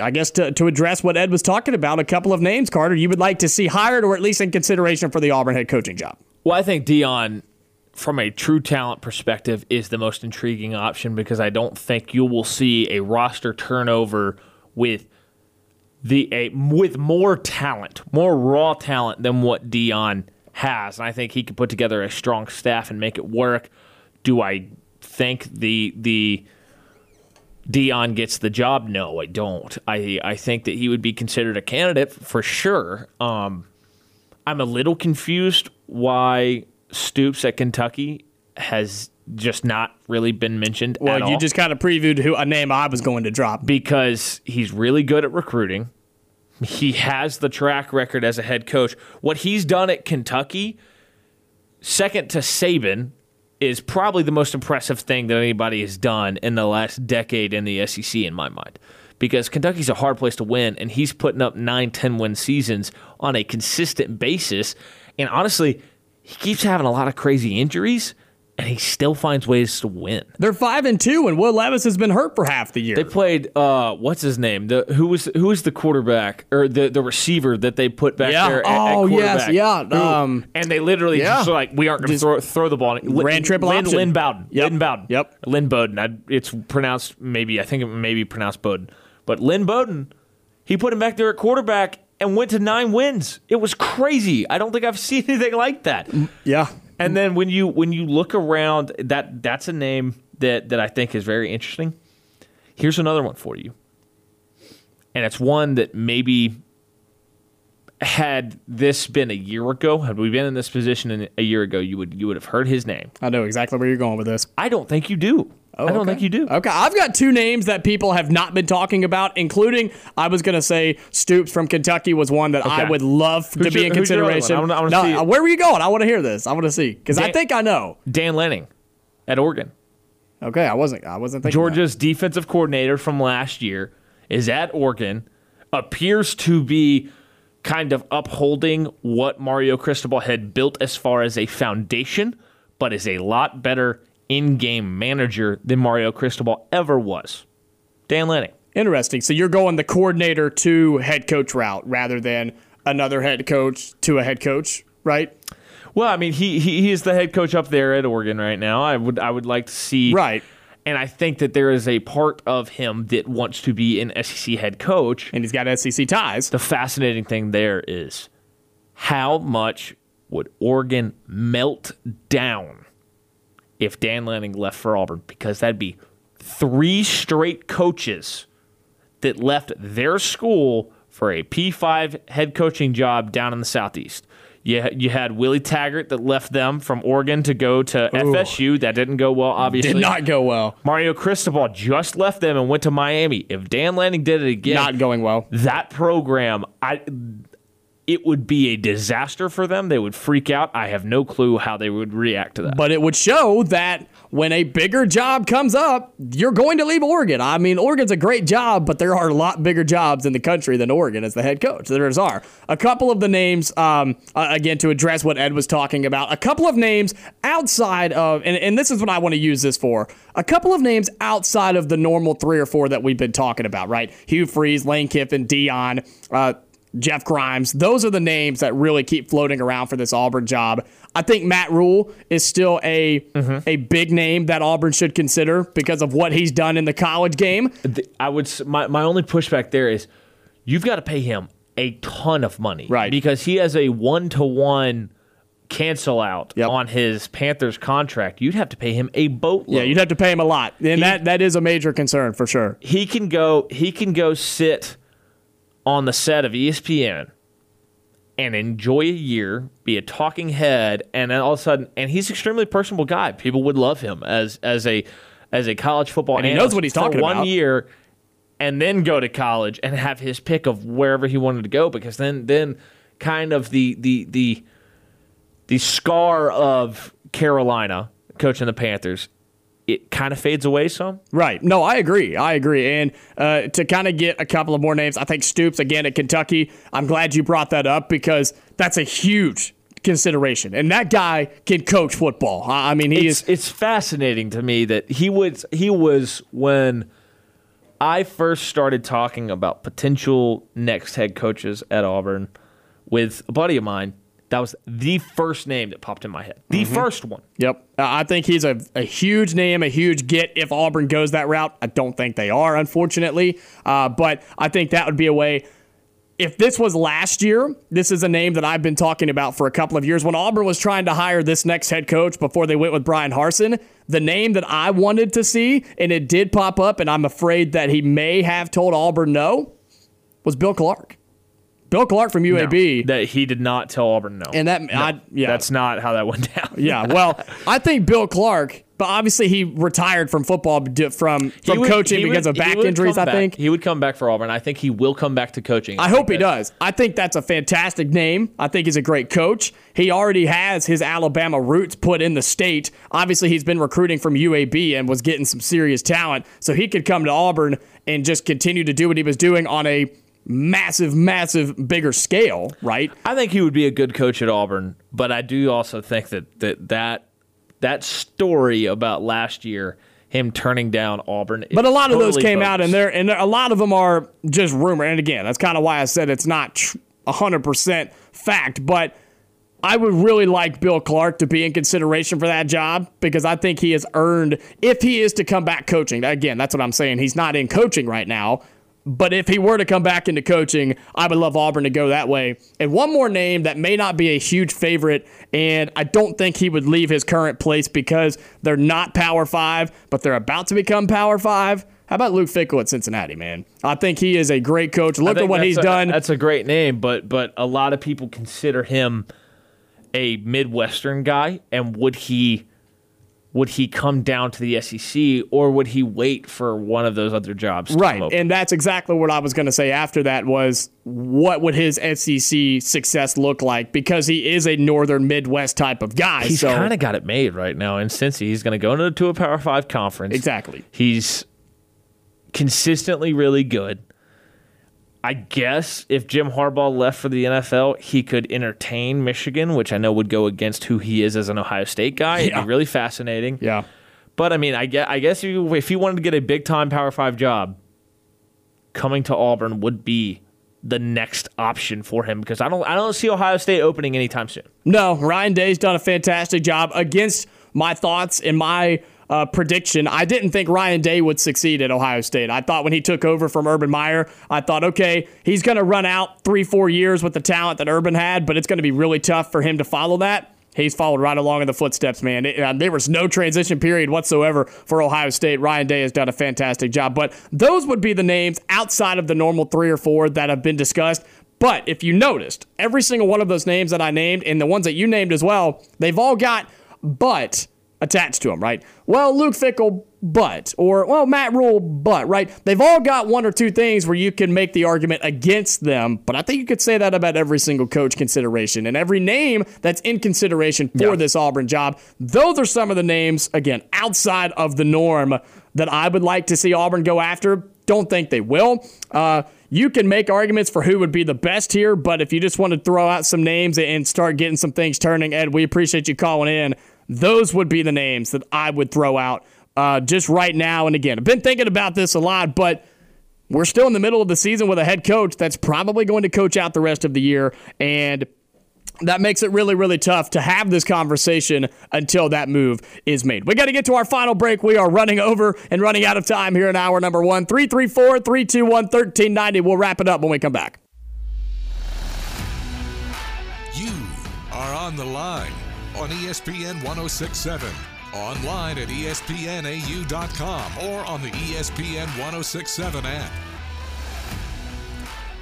I guess, to, to address what Ed was talking about, a couple of names, Carter, you would like to see hired or at least in consideration for the Auburn head coaching job. Well, I think Deion, from a true talent perspective, is the most intriguing option because I don't think you will see a roster turnover with the a, with more talent, more raw talent than what Deion has. And I think he could put together a strong staff and make it work. Do I think the the Deion gets the job? No, I don't. I I think that he would be considered a candidate for sure. Um, I'm a little confused why Stoops at Kentucky has just not really been mentioned well, at all. Well, you just kind of previewed who a name I was going to drop. Because he's really good at recruiting. He has the track record as a head coach. What he's done at Kentucky, second to Saban, is probably the most impressive thing that anybody has done in the last decade in the S E C in my mind. Because Kentucky's a hard place to win, and he's putting up nine, ten win seasons on a consistent basis. And honestly, he keeps having a lot of crazy injuries, and he still finds ways to win. They're five and two, and Will Levis has been hurt for half the year. They played uh, what's his name? The who was who was the quarterback or the, the receiver that they put back yeah. there? At, oh at yes, yeah. Who, um, and they literally yeah. just were like, we aren't going to throw, throw the ball. Ran triple Lynn, option. Lynn Bowden. Yep. Lynn Bowden. Yep. Lynn Bowden. I, it's pronounced maybe. I think it may be pronounced Bowden. But Lynn Bowden, he put him back there at quarterback and went to nine wins. It was crazy. I don't think I've seen anything like that. Yeah. And then when you when you look around, that that's a name that, that I think is very interesting. Here's another one for you. And it's one that maybe had this been a year ago, had we been in this position a year ago, you would you would have heard his name. I know exactly where you're going with this. I don't think you do. Oh, I don't okay. think you do. Okay, I've got two names that people have not been talking about, including, I was going to say, Stoops from Kentucky was one that okay. I would love who's to be your, in consideration. I wanna, I wanna no, see. Where were you going? I want to hear this. I want to see, because I think I know. Dan Lanning at Oregon. Okay, I wasn't I wasn't thinking Georgia's that. Defensive coordinator from last year is at Oregon, appears to be kind of upholding what Mario Cristobal had built as far as a foundation, but is a lot better in-game manager than Mario Cristobal ever was. Dan Lanning. Interesting. So you're going the coordinator to head coach route rather than another head coach to a head coach, right? Well, I mean, he he, he is the head coach up there at Oregon right now. I would I would like to see. Right. And I think that there is a part of him that wants to be an S E C head coach. And he's got S E C ties. The fascinating thing there is how much would Oregon melt down if Dan Lanning left for Auburn, because that'd be three straight coaches that left their school for a P five head coaching job down in the Southeast. You, you had Willie Taggart that left them from Oregon to go to F S U. Ooh. That didn't go well, obviously. Did not go well. Mario Cristobal just left them and went to Miami. If Dan Lanning did it again, not going well. That program, I... it would be a disaster for them. They would freak out. I have no clue how they would react to that. But it would show that when a bigger job comes up, you're going to leave Oregon. I mean, Oregon's a great job, but there are a lot bigger jobs in the country than Oregon as the head coach. There are. A couple of the names, um, uh, again, to address what Ed was talking about, a couple of names outside of, and, and this is what I want to use this for, a couple of names outside of the normal three or four that we've been talking about, right? Hugh Freeze, Lane Kiffin, Deion, uh, Jeff Grimes. Those are the names that really keep floating around for this Auburn job. I think Matt Rhule is still a mm-hmm. a big name that Auburn should consider because of what he's done in the college game. I would my, my only pushback there is you've got to pay him a ton of money, right? Because he has a one-to-one cancel out yep. on his Panthers contract. You'd have to pay him a boatload. Yeah, you'd have to pay him a lot, and he, that that is a major concern for sure. He can go. He can go sit on the set of E S P N and enjoy a year, be a talking head, and then all of a sudden, and he's an extremely personable guy. People would love him as as a as a college football analyst. And he knows what he's talking about. One year, and then go to college and have his pick of wherever he wanted to go, because then then kind of the the the the scar of Carolina coaching the Panthers, it kind of fades away some. Right. No, I agree. I agree. And uh, to kind of get a couple of more names, I think Stoops, again, at Kentucky, I'm glad you brought that up because that's a huge consideration. And that guy can coach football. I mean, he it's, is. It's fascinating to me that he was, he was when I first started talking about potential next head coaches at Auburn with a buddy of mine. That was the first name that popped in my head. The mm-hmm. first one. Yep. Uh, I think he's a, a huge name, a huge get if Auburn goes that route. I don't think they are, unfortunately. Uh, but I think that would be a way. If this was last year, this is a name that I've been talking about for a couple of years. When Auburn was trying to hire this next head coach before they went with Brian Harsin, the name that I wanted to see, and it did pop up, and I'm afraid that he may have told Auburn no, was Bill Clark. Bill Clark from U A B. No, that he did not tell Auburn no. And that, no, I, yeah. That's not how that went down. Yeah, well, I think Bill Clark, but obviously he retired from football from, from would, coaching because would, of back injuries, I back. think. He would come back for Auburn. I think he will come back to coaching. I, I hope he does. I think that's a fantastic name. I think he's a great coach. He already has his Alabama roots put in the state. Obviously, he's been recruiting from U A B and was getting some serious talent, so he could come to Auburn and just continue to do what he was doing on a massive, massive, bigger scale, right? I think he would be a good coach at Auburn, but I do also think that that that, that story about last year, him turning down Auburn. But a lot totally of those came bogus. out, and there and there, a lot of them are just rumor. And again, that's kind of why I said it's not one hundred percent fact, but I would really like Bill Clark to be in consideration for that job because I think he has earned, if he is to come back coaching, again, that's what I'm saying, he's not in coaching right now. But if he were to come back into coaching, I would love Auburn to go that way. And one more name that may not be a huge favorite, and I don't think he would leave his current place because they're not Power Five, but they're about to become Power Five. How about Luke Fickell at Cincinnati, man? I think he is a great coach. Look at what he's a, done. That's a great name, but but a lot of people consider him a Midwestern guy, and would he... Would he come down to the S E C, or would he wait for one of those other jobs? Right, and that's exactly what I was going to say after that was what would his S E C success look like because he is a northern Midwest type of guy. He's so. kind of got it made right now, and since he's going to go into a Power Five conference. Exactly. He's consistently really good. I guess if Jim Harbaugh left for the N F L, he could entertain Michigan, which I know would go against who he is as an Ohio State guy. Yeah. It'd be really fascinating. Yeah. But, I mean, I guess, I guess if he wanted to get a big-time Power five job, coming to Auburn would be the next option for him because I don't, I don't see Ohio State opening anytime soon. No, Ryan Day's done a fantastic job against my thoughts and my – Uh, prediction. I didn't think Ryan Day would succeed at Ohio State. I thought when he took over from Urban Meyer, I thought, okay, he's going to run out three, four years with the talent that Urban had, but it's going to be really tough for him to follow that. He's followed right along in the footsteps, man. It, uh, there was no transition period whatsoever for Ohio State. Ryan Day has done a fantastic job, but those would be the names outside of the normal three or four that have been discussed. But if you noticed, every single one of those names that I named and the ones that you named as well, they've all got but attached to him, right? Well, Luke Fickell, but, or, well, Matt Rule, but, right? They've all got one or two things where you can make the argument against them, but I think you could say that about every single coach consideration and every name that's in consideration for yeah. this Auburn job. Those are some of the names, again, outside of the norm that I would like to see Auburn go after. Don't think they will. Uh, you can make arguments for who would be the best here, but if you just want to throw out some names and start getting some things turning, Ed, we appreciate you calling in. Those would be the names that I would throw out uh, just right now. And again, I've been thinking about this a lot, but we're still in the middle of the season with a head coach that's probably going to coach out the rest of the year. And that makes it really, really tough to have this conversation until that move is made. We got to get to our final break. We are running over and running out of time here in hour number one. three three four, three two one, one three nine zero. We'll wrap it up when we come back. You are on the line on E S P N one oh six point seven, online at E S P N A U dot com, or on the E S P N one oh six point seven app.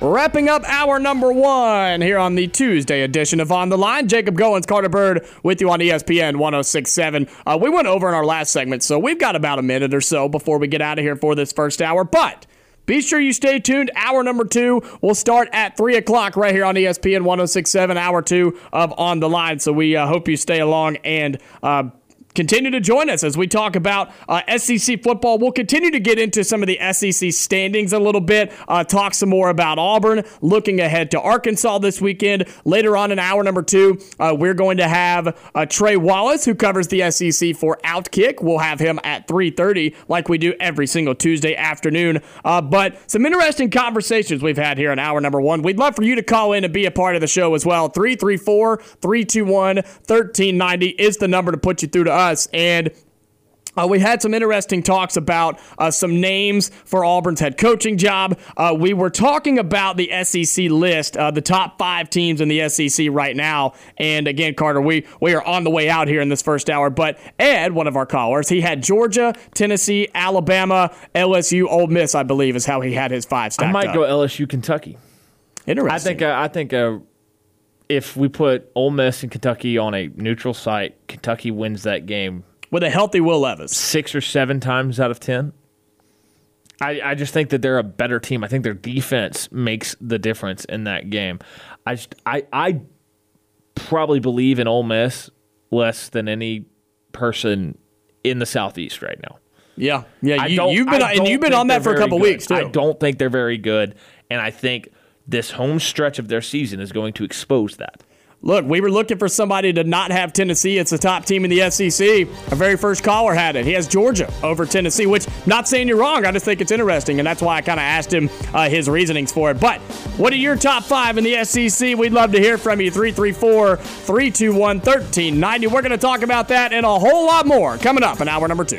Wrapping up hour number one here on the Tuesday edition of On the Line. Jacob Goins, Carter Byrd with you on E S P N one oh six point seven. Uh, we went over in our last segment, so we've got about a minute or so before we get out of here for this first hour, but be sure you stay tuned. Hour number two will start at three o'clock right here on E S P N one oh six point seven, hour two of On the Line. So we uh, hope you stay along and uh, continue to join us as we talk about uh, S E C football. We'll continue to get into some of the S E C standings a little bit, uh, talk some more about Auburn, looking ahead to Arkansas this weekend. Later on in hour number two, uh, we're going to have uh, Trey Wallace, who covers the S E C for OutKick. We'll have him at three thirty like we do every single Tuesday afternoon. Uh, but some interesting conversations we've had here in hour number one. We'd love for you to call in and be a part of the show as well. three three four, three two one, one three nine zero is the number to put you through to us. And Uh, we had some interesting talks about uh, some names for Auburn's head coaching job. Uh, we were talking about the S E C list, uh, the top five teams in the S E C right now. And again, Carter, we, we are on the way out here in this first hour. But Ed, one of our callers, he had Georgia, Tennessee, Alabama, L S U, Ole Miss, I believe, is how he had his five stacked I might up. Go L S U, Kentucky. Interesting. I think, uh, I think uh, if we put Ole Miss and Kentucky on a neutral site, Kentucky wins that game. With a healthy Will Levis. Six or seven times out of ten. I, I just think that they're a better team. I think their defense makes the difference in that game. I just, I, I probably believe in Ole Miss less than any person in the Southeast right now. Yeah. Yeah, you, you've been and you've been on that for a couple good. weeks, too. I don't think they're very good, and I think this home stretch of their season is going to expose that. Look, we were looking for somebody to not have Tennessee. It's the top team in the S E C. Our very first caller had it. He has Georgia over Tennessee, which, not saying you're wrong, I just think it's interesting, and that's why I kind of asked him uh, his reasonings for it. But what are your top five in the S E C? We'd love to hear from you. three three four, three two one, one three nine zero. We're going to talk about that and a whole lot more coming up in hour number two.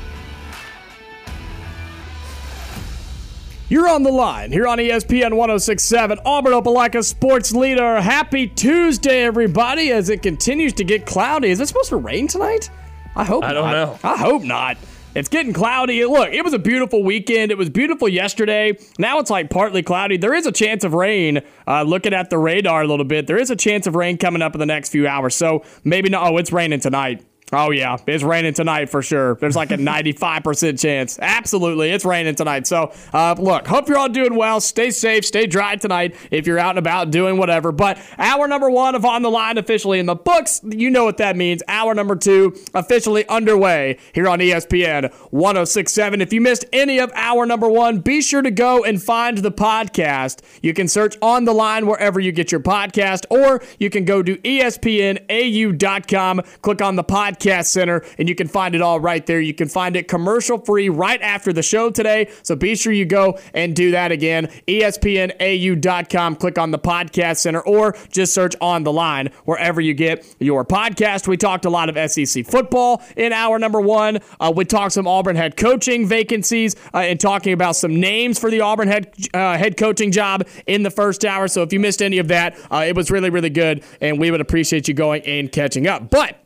You're on the line here on E S P N one oh six point seven, Auburn Opelika sports leader. Happy Tuesday, everybody, as it continues to get cloudy. Is it supposed to rain tonight? I hope not. I don't know. I hope not. It's getting cloudy. Look, it was a beautiful weekend. It was beautiful yesterday. Now it's like partly cloudy. There is a chance of rain. Uh, looking at the radar a little bit, there is a chance of rain coming up in the next few hours. So maybe not. Oh, it's raining tonight. Oh, yeah. It's raining tonight for sure. There's like a ninety-five percent chance. Absolutely. It's raining tonight. So, uh, look, hope you're all doing well. Stay safe. Stay dry tonight if you're out and about doing whatever. But hour number one of On the Line officially in the books. You know what that means. Hour number two officially underway here on E S P N one oh six point seven. If you missed any of hour number one, be sure to go and find the podcast. You can search On the Line wherever you get your podcast, or you can go to E S P N A U dot com, click on the podcast Center, and you can find it all right there. You can find it commercial free right after the show today, so be sure you go and do that again. E S P N A U dot com, click on the podcast center, or just search On the Line wherever you get your podcast. We talked a lot of S E C football in hour number one. Uh, we talked some Auburn head coaching vacancies uh, and talking about some names for the Auburn head, uh, head coaching job in the first hour. So if you missed any of that, uh, it was really, really good, and we would appreciate you going and catching up. But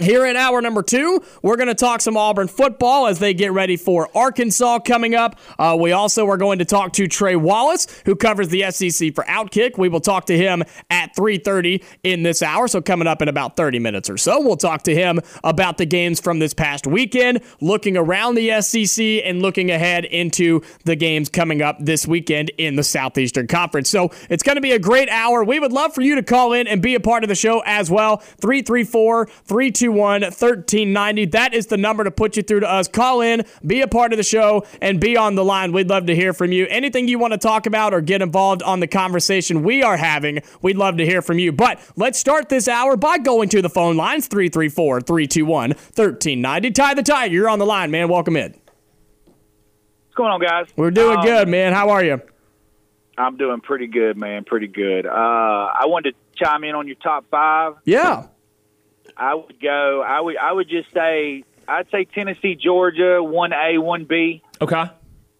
here in hour number two, we're going to talk some Auburn football as they get ready for Arkansas coming up. Uh, we also are going to talk to Trey Wallace, who covers the S E C for OutKick. We will talk to him at three thirty in this hour, so coming up in about thirty minutes or so. We'll talk to him about the games from this past weekend, looking around the S E C and looking ahead into the games coming up this weekend in the Southeastern Conference. So it's going to be a great hour. We would love for you to call in and be a part of the show as well. three three four, three two one, one three nine zero. That is the number to put you through to us. Call in, be a part of the show, and be on the line. We'd love to hear from you. Anything you want to talk about or get involved on the conversation we are having, we'd love to hear from you. But let's start this hour by going to the phone lines, three three four, three two one, one three nine zero. Ty the Tiger, you're on the line, man. Welcome in. What's going on, guys? We're doing um, good, man. How are you? I'm doing pretty good, man, pretty good. Uh, I wanted to chime in on your top five. Yeah. I would go – I would I would just say – I'd say Tennessee, Georgia, one A, one B. Okay.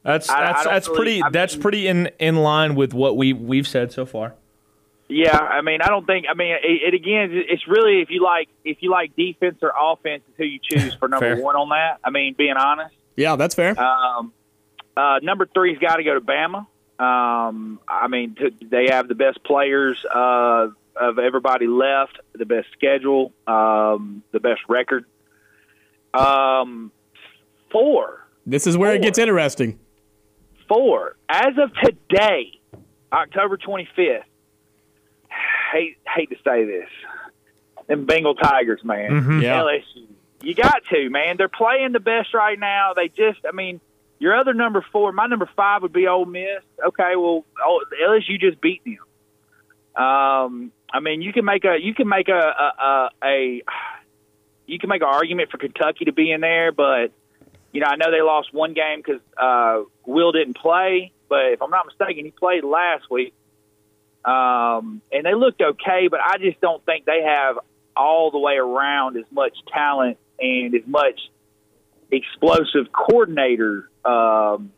That's I, that's I that's really, pretty I mean, that's pretty in, in line with what we we've said so far. Yeah, I mean, I don't think I mean it, it again it's really if you like if you like defense or offense is who you choose for number one on that. I mean, being honest. Yeah, that's fair. Um, uh, number three's got to go to Bama. Um, I mean, t- they have the best players uh, of everybody left, the best schedule, um, the best record. Um, four. This is where four. It gets interesting. Four. As of today, October twenty-fifth. Hate hate to say this, them Bengal Tigers, man. Mm-hmm. Yeah. L S U. You got to, man. They're playing the best right now. They just, I mean, your other number four. My number five would be Ole Miss. Okay, well, L S U just beat them. Um, I mean, you can make a, you can make a, a, a, a you can make an argument for Kentucky to be in there, but you know, I know they lost one game because uh, Will didn't play, but if I'm not mistaken, he played last week. Um, and they looked okay, but I just don't think they have all the way around as much talent and as much explosive coordinator um,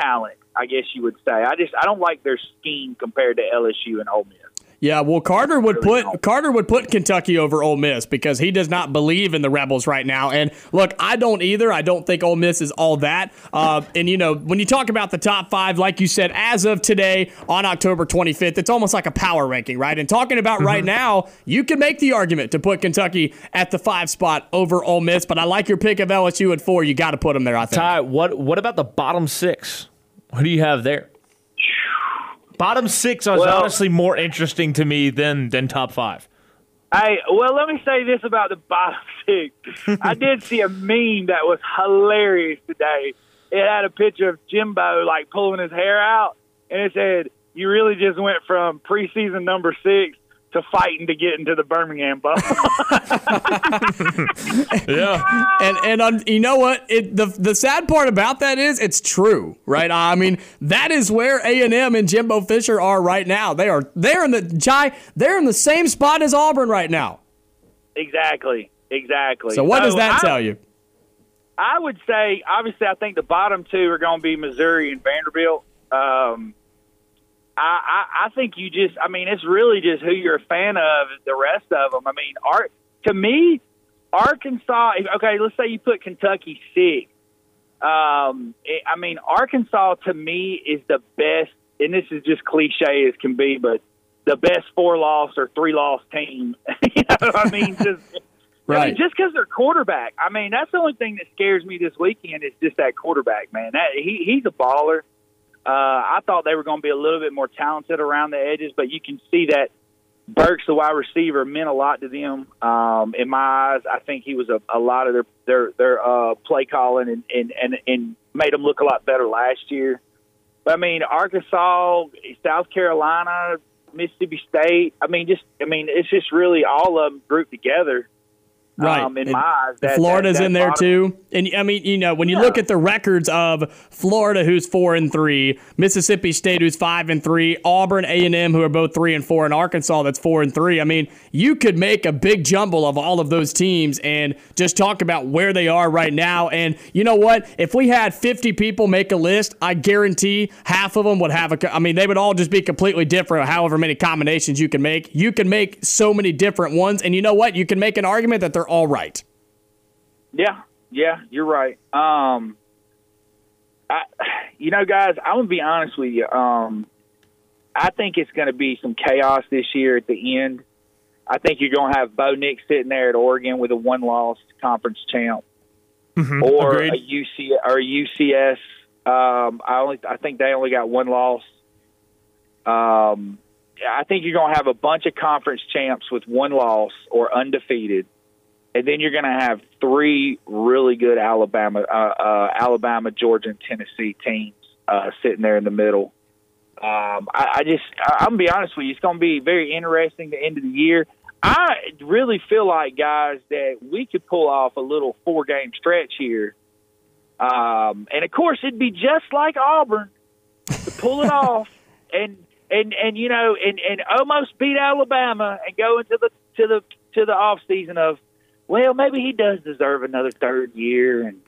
talent, I guess you would say. I just I don't like their scheme compared to L S U and Ole Miss. Yeah, well, Carter would put Carter would put Kentucky over Ole Miss because he does not believe in the Rebels right now. And, look, I don't either. I don't think Ole Miss is all that. Uh, and, you know, when you talk about the top five, like you said, as of today on October twenty-fifth, it's almost like a power ranking, right? And talking about mm-hmm. right now, you can make the argument to put Kentucky at the five spot over Ole Miss. But I like your pick of L S U at four. You got to put them there, I think. Ty, what, what about the bottom six? What do you have there? Bottom six is well, honestly more interesting to me than, than top five. Hey, well, let me say this about the bottom six. I did see a meme that was hilarious today. It had a picture of Jimbo, like, pulling his hair out, and it said, you really just went from preseason number six to fighting to get into the Birmingham Bowl. Yeah. And and um, you know what? It, the the sad part about that is it's true, right? I mean, that is where A and M and Jimbo Fisher are right now. They are they're in the Jai, they're in the same spot as Auburn right now. Exactly. Exactly. So what so does that I, tell you? I would say obviously I think the bottom two are going to be Missouri and Vanderbilt. Um I, I, I think you just, I mean, it's really just who you're a fan of, the rest of them. I mean, Ar- to me, Arkansas, okay, let's say you put Kentucky six. Um, it, I mean, Arkansas to me is the best, and this is just cliche as can be, but the best four-loss or three-loss team. You know what I mean? Just right. I mean, just because they're quarterback. I mean, that's the only thing that scares me this weekend is just that quarterback, man. That he He's a baller. Uh, I thought they were going to be a little bit more talented around the edges, but you can see that Burks, the wide receiver, meant a lot to them. Um, in my eyes, I think he was a, a lot of their their, their uh, play calling and, and, and, and made them look a lot better last year. But, I mean, Arkansas, South Carolina, Mississippi State, I mean, just I mean, it's just really all of them grouped together. Right. Um, in my eyes, that, Florida's that, that in there bottom. Too. And I mean, you know, when you yeah. look at the records of Florida, who's four and three, Mississippi State, who's five and three, Auburn, A and M, who are both three and four, and Arkansas, that's four and three. I mean, you could make a big jumble of all of those teams and just talk about where they are right now. And you know what? If we had fifty people make a list, I guarantee half of them would have a. I mean, they would all just be completely different. However many combinations you can make, you can make so many different ones. And you know what? You can make an argument that they're all right. Yeah, yeah, you're right. Um, I, you know, guys, I'm gonna be honest with you. Um, I think it's gonna be some chaos this year at the end. I think you're gonna have Bo Nix sitting there at Oregon with a one-loss conference champ, mm-hmm, or agreed. a U C or U C S. Um, I only, I think they only got one loss. Um, I think you're gonna have a bunch of conference champs with one loss or undefeated. And then you're going to have three really good Alabama, uh, uh, Alabama, Georgia, and Tennessee teams uh, sitting there in the middle. Um, I, I just, I, I'm gonna be honest with you, it's going to be very interesting the end of the year. I really feel like, guys, that we could pull off a little four-game stretch here. Um, and of course, it'd be just like Auburn. to pull it off and and and you know and, and almost beat Alabama and go into the to the to the off season of, well, maybe he does deserve another third year and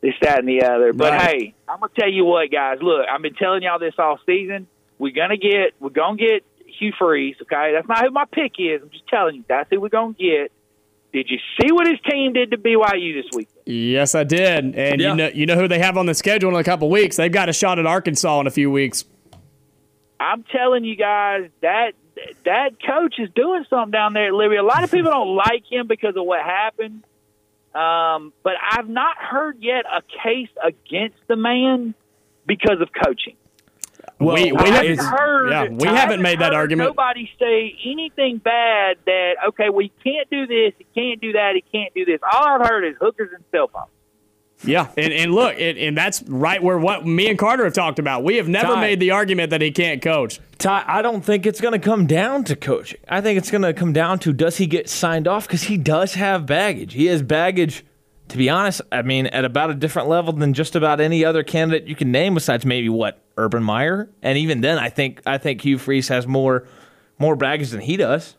this, that, and the other. But right. Hey, I'm gonna tell you what, guys. Look, I've been telling y'all this all season. We're gonna get we're gonna get Hugh Freeze. Okay, that's not who my pick is. I'm just telling you, that's who we're gonna get. Did you see what his team did to B Y U this week? Yes, I did. And yeah. you know, you know who they have on the schedule in a couple of weeks. They've got a shot at Arkansas in a few weeks. I'm telling you guys, that that coach is doing something down there at Liberty. A lot of people don't like him because of what happened. Um, but I've not heard yet a case against the man because of coaching. Well, we, we haven't, heard, yeah, we haven't, haven't made that argument. Nobody say anything bad that, okay, well, he can't do this, he can't do that, he can't do this. All I've heard is hookers and cell phones. Yeah, and, and look, and, and that's right where what me and Carter have talked about. We have never Ty, made the argument that he can't coach. Ty, I don't think it's going to come down to coaching. I think it's going to come down to, does he get signed off? Because he does have baggage. He has baggage, to be honest, I mean, at about a different level than just about any other candidate you can name besides maybe, what, Urban Meyer? And even then, I think I think Hugh Freeze has more more baggage than he does.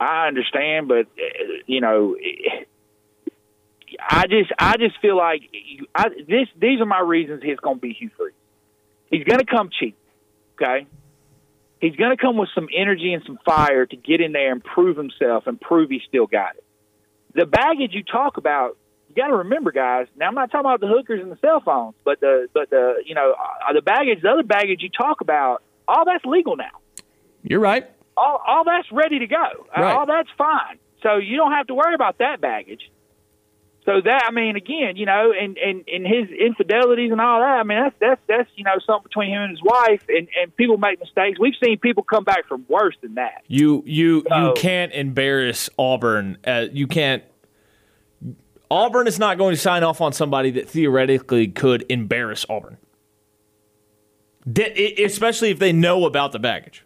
I understand, but, you know, I just I just feel like I, this. these are my reasons he's going to be Hugh Freeze. He's going to come cheap, okay? He's going to come with some energy and some fire to get in there and prove himself and prove he still got it. The baggage you talk about, you got to remember, guys. Now, I'm not talking about the hookers and the cell phones, but the but the you know the baggage, the other baggage you talk about, all that's legal now. You're right. All all that's ready to go. Right. All that's fine. So you don't have to worry about that baggage. So that I mean, again, you know, and, and, and his infidelities and all that. I mean, that's that's that's you know something between him and his wife. And, and people make mistakes. We've seen people come back from worse than that. You you so, you can't embarrass Auburn. Uh, you can't. Auburn is not going to sign off on somebody that theoretically could embarrass Auburn, De- especially if they know about the baggage.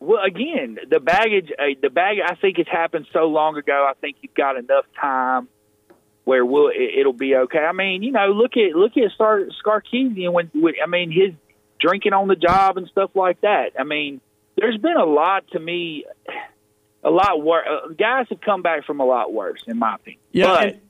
Well, again, the baggage, uh, the bag. I think it's happened so long ago. I think you've got enough time where we'll, it, it'll be okay. I mean, you know, look at look at Scar- Sarkisian when, when I mean his drinking on the job and stuff like that. I mean, there's been a lot to me, a lot worse. Uh, guys have come back from a lot worse, in my opinion. Yeah. But, and-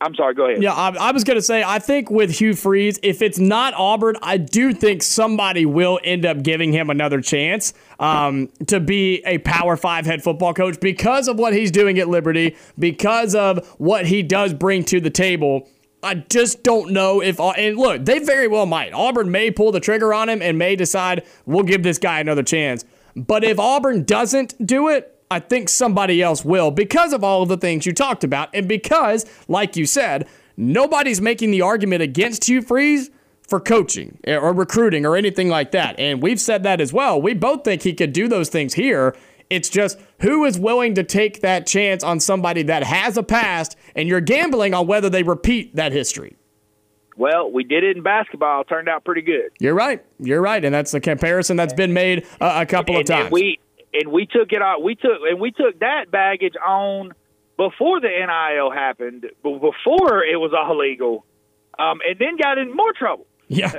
I'm sorry, go ahead. Yeah, I, I was going to say, I think with Hugh Freeze, if it's not Auburn, I do think somebody will end up giving him another chance um, to be a Power Five head football coach because of what he's doing at Liberty, because of what he does bring to the table. I just don't know if, and look, they very well might. Auburn may pull the trigger on him and may decide, we'll give this guy another chance. But if Auburn doesn't do it, I think somebody else will because of all of the things you talked about and because, like you said, nobody's making the argument against Hugh Freeze for coaching or recruiting or anything like that. And we've said that as well. We both think he could do those things here. It's just who is willing to take that chance on somebody that has a past, and you're gambling on whether they repeat that history. Well, we did it in basketball. It turned out pretty good. You're right. You're right, and that's the comparison that's been made uh, a couple and, of times. And we- And we took it out. We took and we took that baggage on before the N I L happened, before it was all legal, um, and then got in more trouble. Yeah,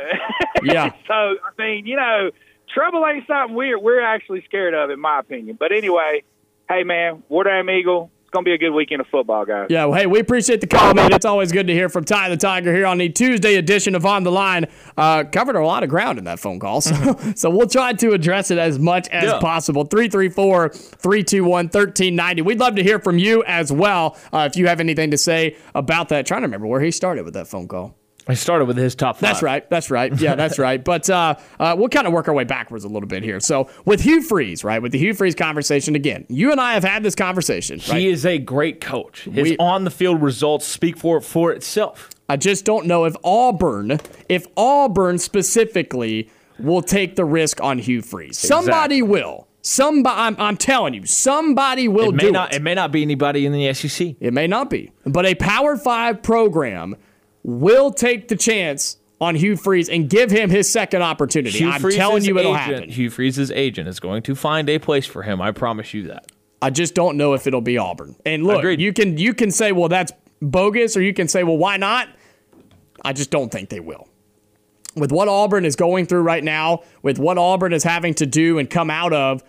yeah. So I mean, you know, trouble ain't something we're we're actually scared of, in my opinion. But anyway, hey man, we're damn Eagle. It's gonna be a good weekend of football, guys. Yeah. Well, hey, we appreciate the call, man. It's always good to hear from Ty the Tiger here on the Tuesday edition of On the Line. Uh, covered a lot of ground in that phone call, so, mm-hmm. so we'll try to address it as much as yeah. possible. three three four, three two one, one three nine zero. We'd love to hear from you as well uh, if you have anything to say about that. I'm trying to remember where he started with that phone call. I started with his top five. That's right. That's right. Yeah, that's right. But uh, uh, we'll kind of work our way backwards a little bit here. So with Hugh Freeze, right, with the Hugh Freeze conversation, again, you and I have had this conversation. He right? is a great coach. His we, on-the-field results speak for for itself. I just don't know if Auburn, if Auburn specifically will take the risk on Hugh Freeze. Exactly. Somebody will. Somebody, I'm, I'm telling you, somebody will it may do not, it. It may not be anybody in the S E C. It may not be. But a Power Five program will take the chance on Hugh Freeze and give him his second opportunity. Hugh I'm Freeze's telling you it'll agent, happen. Hugh Freeze's agent is going to find a place for him. I promise you that. I just don't know if it'll be Auburn. And look, Agreed. you can you can say, well, that's bogus, or you can say, well, why not? I just don't think they will. With what Auburn is going through right now, with what Auburn is having to do and come out of,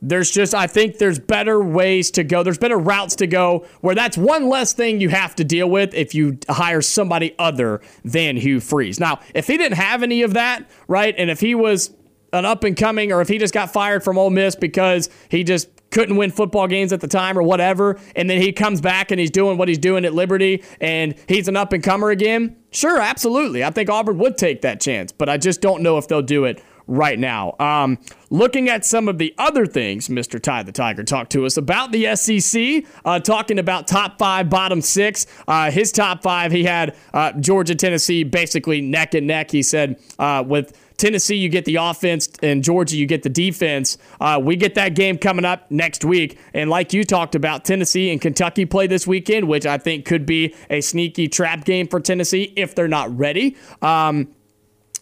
there's just, I think there's better ways to go. There's better routes to go where that's one less thing you have to deal with if you hire somebody other than Hugh Freeze. Now, if he didn't have any of that, right, and if he was an up-and-coming or if he just got fired from Ole Miss because he just couldn't win football games at the time or whatever, and then he comes back and he's doing what he's doing at Liberty and he's an up-and-comer again, sure, absolutely. I think Auburn would take that chance, but I just don't know if they'll do it right now. Um, looking at some of the other things Mister Ty the Tiger talked to us about the S E C, uh, talking about top five, bottom six. Uh, his top five, he had uh, Georgia, Tennessee, basically neck and neck. He said uh, with Tennessee, you get the offense, and Georgia, you get the defense. Uh, we get that game coming up next week. And like you talked about, Tennessee and Kentucky play this weekend, which I think could be a sneaky trap game for Tennessee if they're not ready. Um,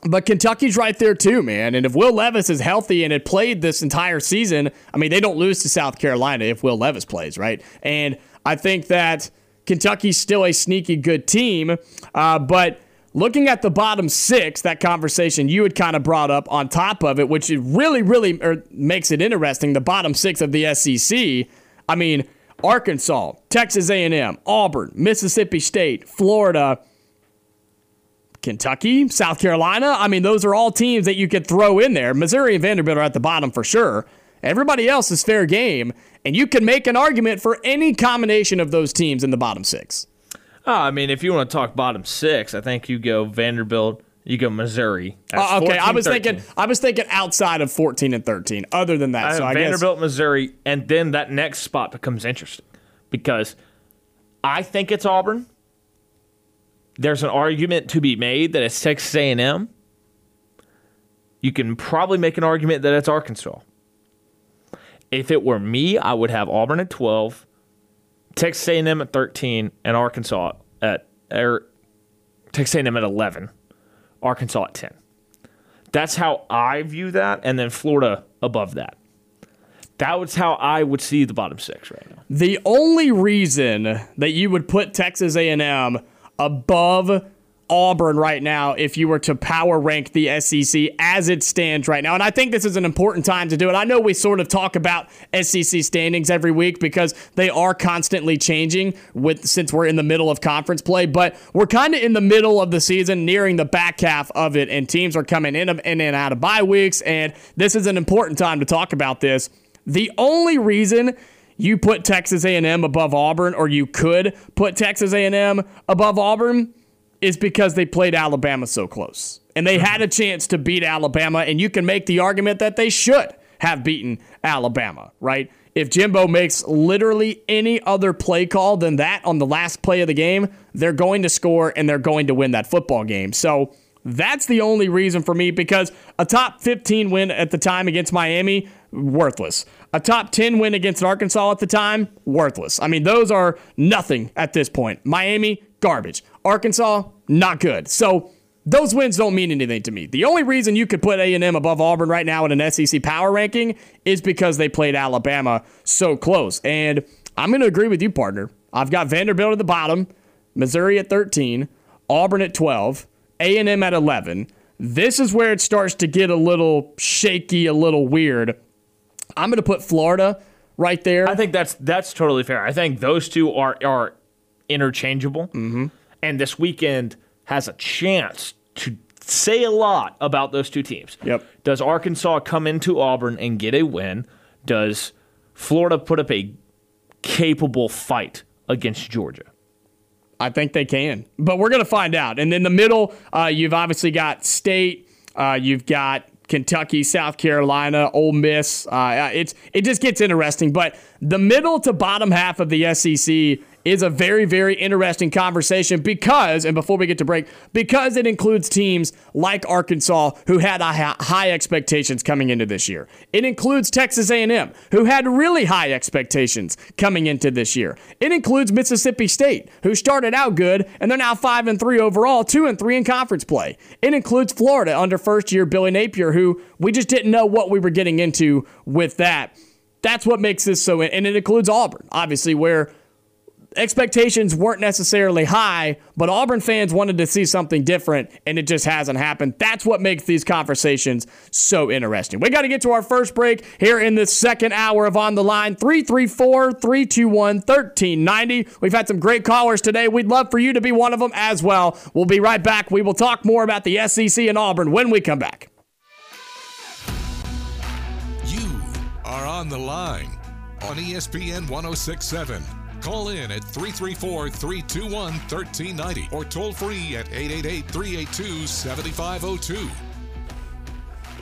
But Kentucky's right there too, man. And if Will Levis is healthy and had played this entire season, I mean, they don't lose to South Carolina if Will Levis plays, right? And I think that Kentucky's still a sneaky good team. Uh, but looking at the bottom six, that conversation you had kind of brought up on top of it, which really, really er, makes it interesting, the bottom six of the S E C, I mean, Arkansas, Texas A and M, Auburn, Mississippi State, Florida, Kentucky, South Carolina. I mean, those are all teams that you could throw in there. Missouri and Vanderbilt are at the bottom for sure. Everybody else is fair game, and you can make an argument for any combination of those teams in the bottom six. Oh, I mean, if you want to talk bottom six, I think you go Vanderbilt, you go Missouri. Uh, okay, I was thirteen. thinking I was thinking outside of fourteen and thirteen. Other than that, I so I Vanderbilt, guess, Missouri, and then that next spot becomes interesting because I think it's Auburn. There's an argument to be made that it's Texas A and M. You can probably make an argument that it's Arkansas. If it were me, I would have Auburn at twelve, Texas A and M at thirteen, and Arkansas at er, Texas A and M at eleven, Arkansas at ten. That's how I view that, and then Florida above that. That was how I would see the bottom six right now. The only reason that you would put Texas A and M above Auburn right now if you were to power rank the S E C as it stands right now. And I think this is an important time to do it. I know we sort of talk about S E C standings every week because they are constantly changing with since we're in the middle of conference play, but we're kind of in the middle of the season, nearing the back half of it, and teams are coming in and out of bye weeks, and this is an important time to talk about this. The only reason you put Texas A and M above Auburn, or you could put Texas A and M above Auburn, is because they played Alabama so close. And they had a chance to beat Alabama, and you can make the argument that they should have beaten Alabama, right? If Jimbo makes literally any other play call than that on the last play of the game, they're going to score and they're going to win that football game. So that's the only reason for me, because a top fifteen win at the time against Miami, worthless. A top ten win against Arkansas at the time, worthless. I mean, those are nothing at this point. Miami, garbage. Arkansas, not good. So those wins don't mean anything to me. The only reason you could put A and M above Auburn right now in an S E C power ranking is because they played Alabama so close. And I'm going to agree with you, partner. I've got Vanderbilt at the bottom, Missouri at thirteen, Auburn at twelve, A and M at eleven. This is where it starts to get a little shaky, a little weird. I'm going to put Florida right there. I think that's that's totally fair. I think those two are, are interchangeable. Mm-hmm. And this weekend has a chance to say a lot about those two teams. Yep. Does Arkansas come into Auburn and get a win? Does Florida put up a capable fight against Georgia? I think they can. But we're going to find out. And in the middle, uh, you've obviously got State. Uh, you've got Kentucky, South Carolina, Ole Miss. Uh, it's, it just gets interesting. But the middle to bottom half of the S E C is a very, very interesting conversation because, and before we get to break, because it includes teams like Arkansas who had high expectations coming into this year. It includes Texas A and M who had really high expectations coming into this year. It includes Mississippi State who started out good and they're now five and three overall, two and three in conference play. It includes Florida under first-year Billy Napier, who we just didn't know what we were getting into with that. That's what makes this so, and it includes Auburn, obviously, where expectations weren't necessarily high, but Auburn fans wanted to see something different, and it just hasn't happened. That's what makes these conversations so interesting. We got to get to our first break here in this second hour of On the Line. Three three four, three two one, one three nine zero. We've had some great callers today. We'd love for you to be one of them as well. We'll be right back. We will talk more about the S E C and Auburn when we come back. You are On the Line on E S P N one oh six point seven. Call in at three three four, three two one, one three nine zero or toll free at eight eight eight, three eight two, seven five zero two.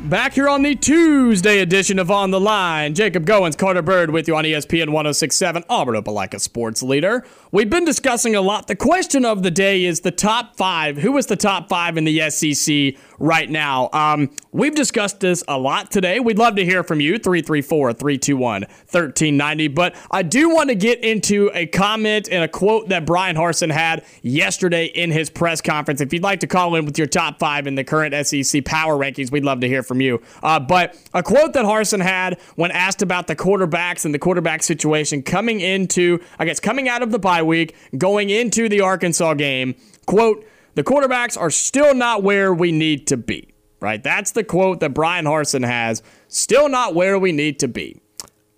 Back here on the Tuesday edition of On the Line. Jacob Goins, Carter Byrd with you on E S P N one oh six point seven, Auburn Opelika Sports Leader. We've been discussing a lot. The question of the day is the top five. Who is the top five in the S E C right now? Um, we've discussed this a lot today. We'd love to hear from you, three three four, three two one, one three nine zero. But I do want to get into a comment and a quote that Brian Harsin had yesterday in his press conference. If you'd like to call in with your top five in the current S E C power rankings, we'd love to hear from you. Uh, but a quote that Harsin had when asked about the quarterbacks and the quarterback situation coming into, I guess, coming out of the bye week, going into the Arkansas game, quote, "The quarterbacks are still not where we need to be," right? That's the quote that Brian Harsin has. Still not where we need to be.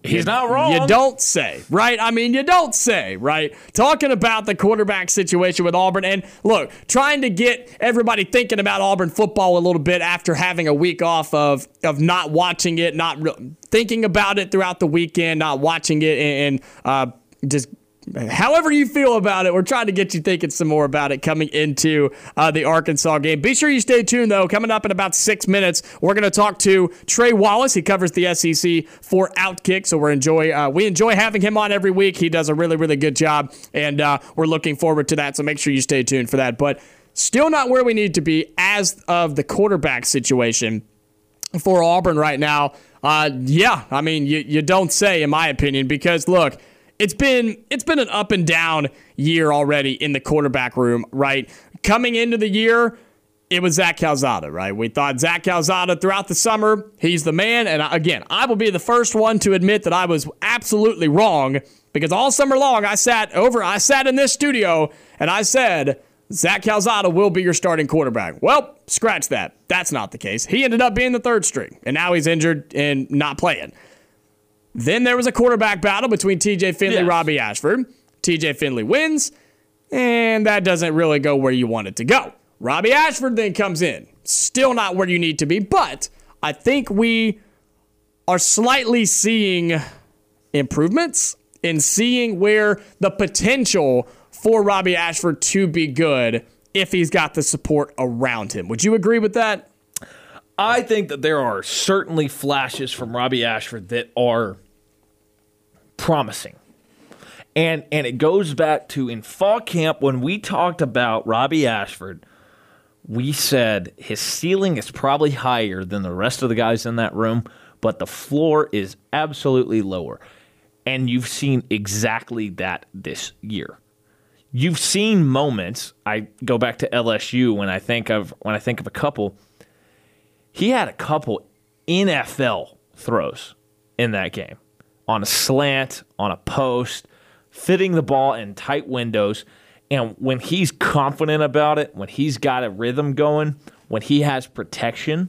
He's not wrong. You don't say, right? I mean, you don't say, right? Talking about the quarterback situation with Auburn. And look, trying to get everybody thinking about Auburn football a little bit after having a week off of, of not watching it, not re- thinking about it throughout the weekend, not watching it, and, and uh, just... however you feel about it, we're trying to get you thinking some more about it coming into uh, the Arkansas game. Be sure you stay tuned, though. Coming up in about six minutes, we're going to talk to Trey Wallace. He covers the S E C for OutKick, so we're enjoy, uh, we enjoy having him on every week. He does a really, really good job, and uh, we're looking forward to that, so make sure you stay tuned for that. But still not where we need to be as of the quarterback situation for Auburn right now. Uh, yeah, I mean, you, you don't say, in my opinion, because, look, It's been it's been an up and down year already in the quarterback room, right? Coming into the year, it was Zach Calzada, right? We thought Zach Calzada throughout the summer, he's the man. And again, I will be the first one to admit that I was absolutely wrong, because all summer long I sat over, I sat in this studio and I said, Zach Calzada will be your starting quarterback. Well, scratch that. That's not the case. He ended up being the third string, and now he's injured and not playing. Then there was a quarterback battle between T J Finley and yes. Robbie Ashford. T J Finley wins, and that doesn't really go where you want it to go. Robbie Ashford then comes in. Still not where you need to be, but I think we are slightly seeing improvements in seeing where the potential for Robbie Ashford to be good if he's got the support around him. Would you agree with that? I think that there are certainly flashes from Robbie Ashford that are promising. And and it goes back to in fall camp when we talked about Robbie Ashford, we said his ceiling is probably higher than the rest of the guys in that room, but the floor is absolutely lower. And you've seen exactly that this year. You've seen moments. I go back to L S U when I think of when I think of a couple. He had a couple N F L throws in that game, on a slant, on a post, fitting the ball in tight windows. And when he's confident about it, when he's got a rhythm going, when he has protection,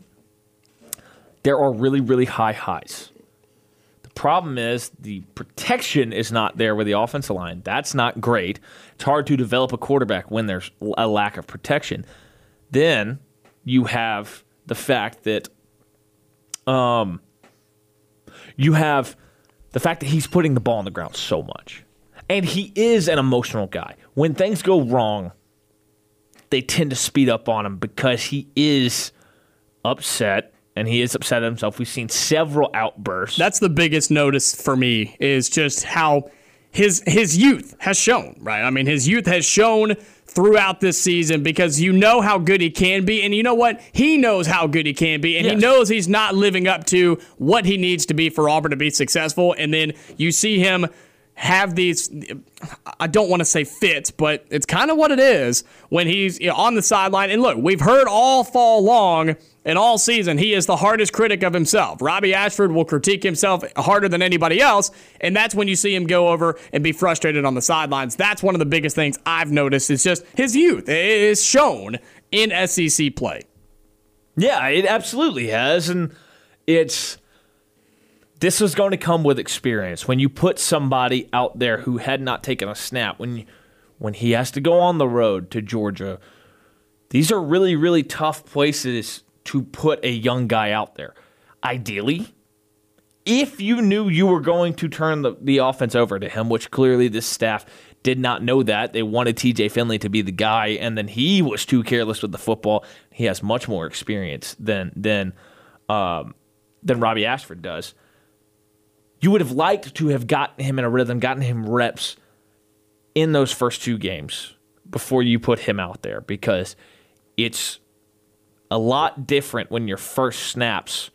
there are really, really high highs. The problem is the protection is not there with the offensive line. That's not great. It's hard to develop a quarterback when there's a lack of protection. Then you have the fact that um, you have the fact that he's putting the ball on the ground so much. And he is an emotional guy. When things go wrong, they tend to speed up on him because he is upset, and he is upset at himself. We've seen several outbursts. That's the biggest notice for me, is just how his his youth has shown, right? I mean, his youth has shown throughout this season, because you know how good he can be, and you know what? He knows how good he can be, and yes. he knows he's not living up to what he needs to be for Auburn to be successful, and then you see him have these, I don't want to say fits, but it's kind of what it is when he's on the sideline. And look, we've heard all fall long And all season, he is the hardest critic of himself. Robbie Ashford will critique himself harder than anybody else, and that's when you see him go over and be frustrated on the sidelines. That's one of the biggest things I've noticed. It's just his youth is shown in S E C play. Yeah, it absolutely has, and it's this is going to come with experience. When you put somebody out there who had not taken a snap, when when he has to go on the road to Georgia, these are really, really tough places to put a young guy out there. Ideally, if you knew you were going to turn the, the offense over to him, which clearly this staff did not know that. They wanted T J Finley to be the guy, and then he was too careless with the football. He has much more experience than than um, than Robbie Ashford does. You would have liked to have gotten him in a rhythm, gotten him reps in those first two games before you put him out there, because it's a lot different when your first snaps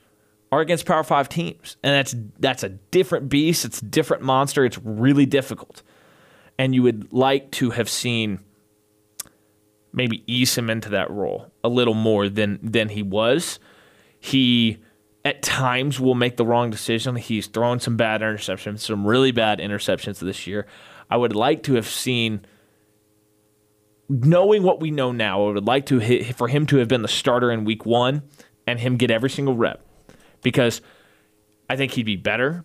are against Power Five teams. And that's that's a different beast. It's a different monster. It's really difficult. And you would like to have seen maybe ease him into that role a little more than than he was. He, at times, will make the wrong decision. He's thrown some bad interceptions, some really bad interceptions this year. I would like to have seen... Knowing what we know now, I would like to hit, for him to have been the starter in week one and him get every single rep, because I think he'd be better.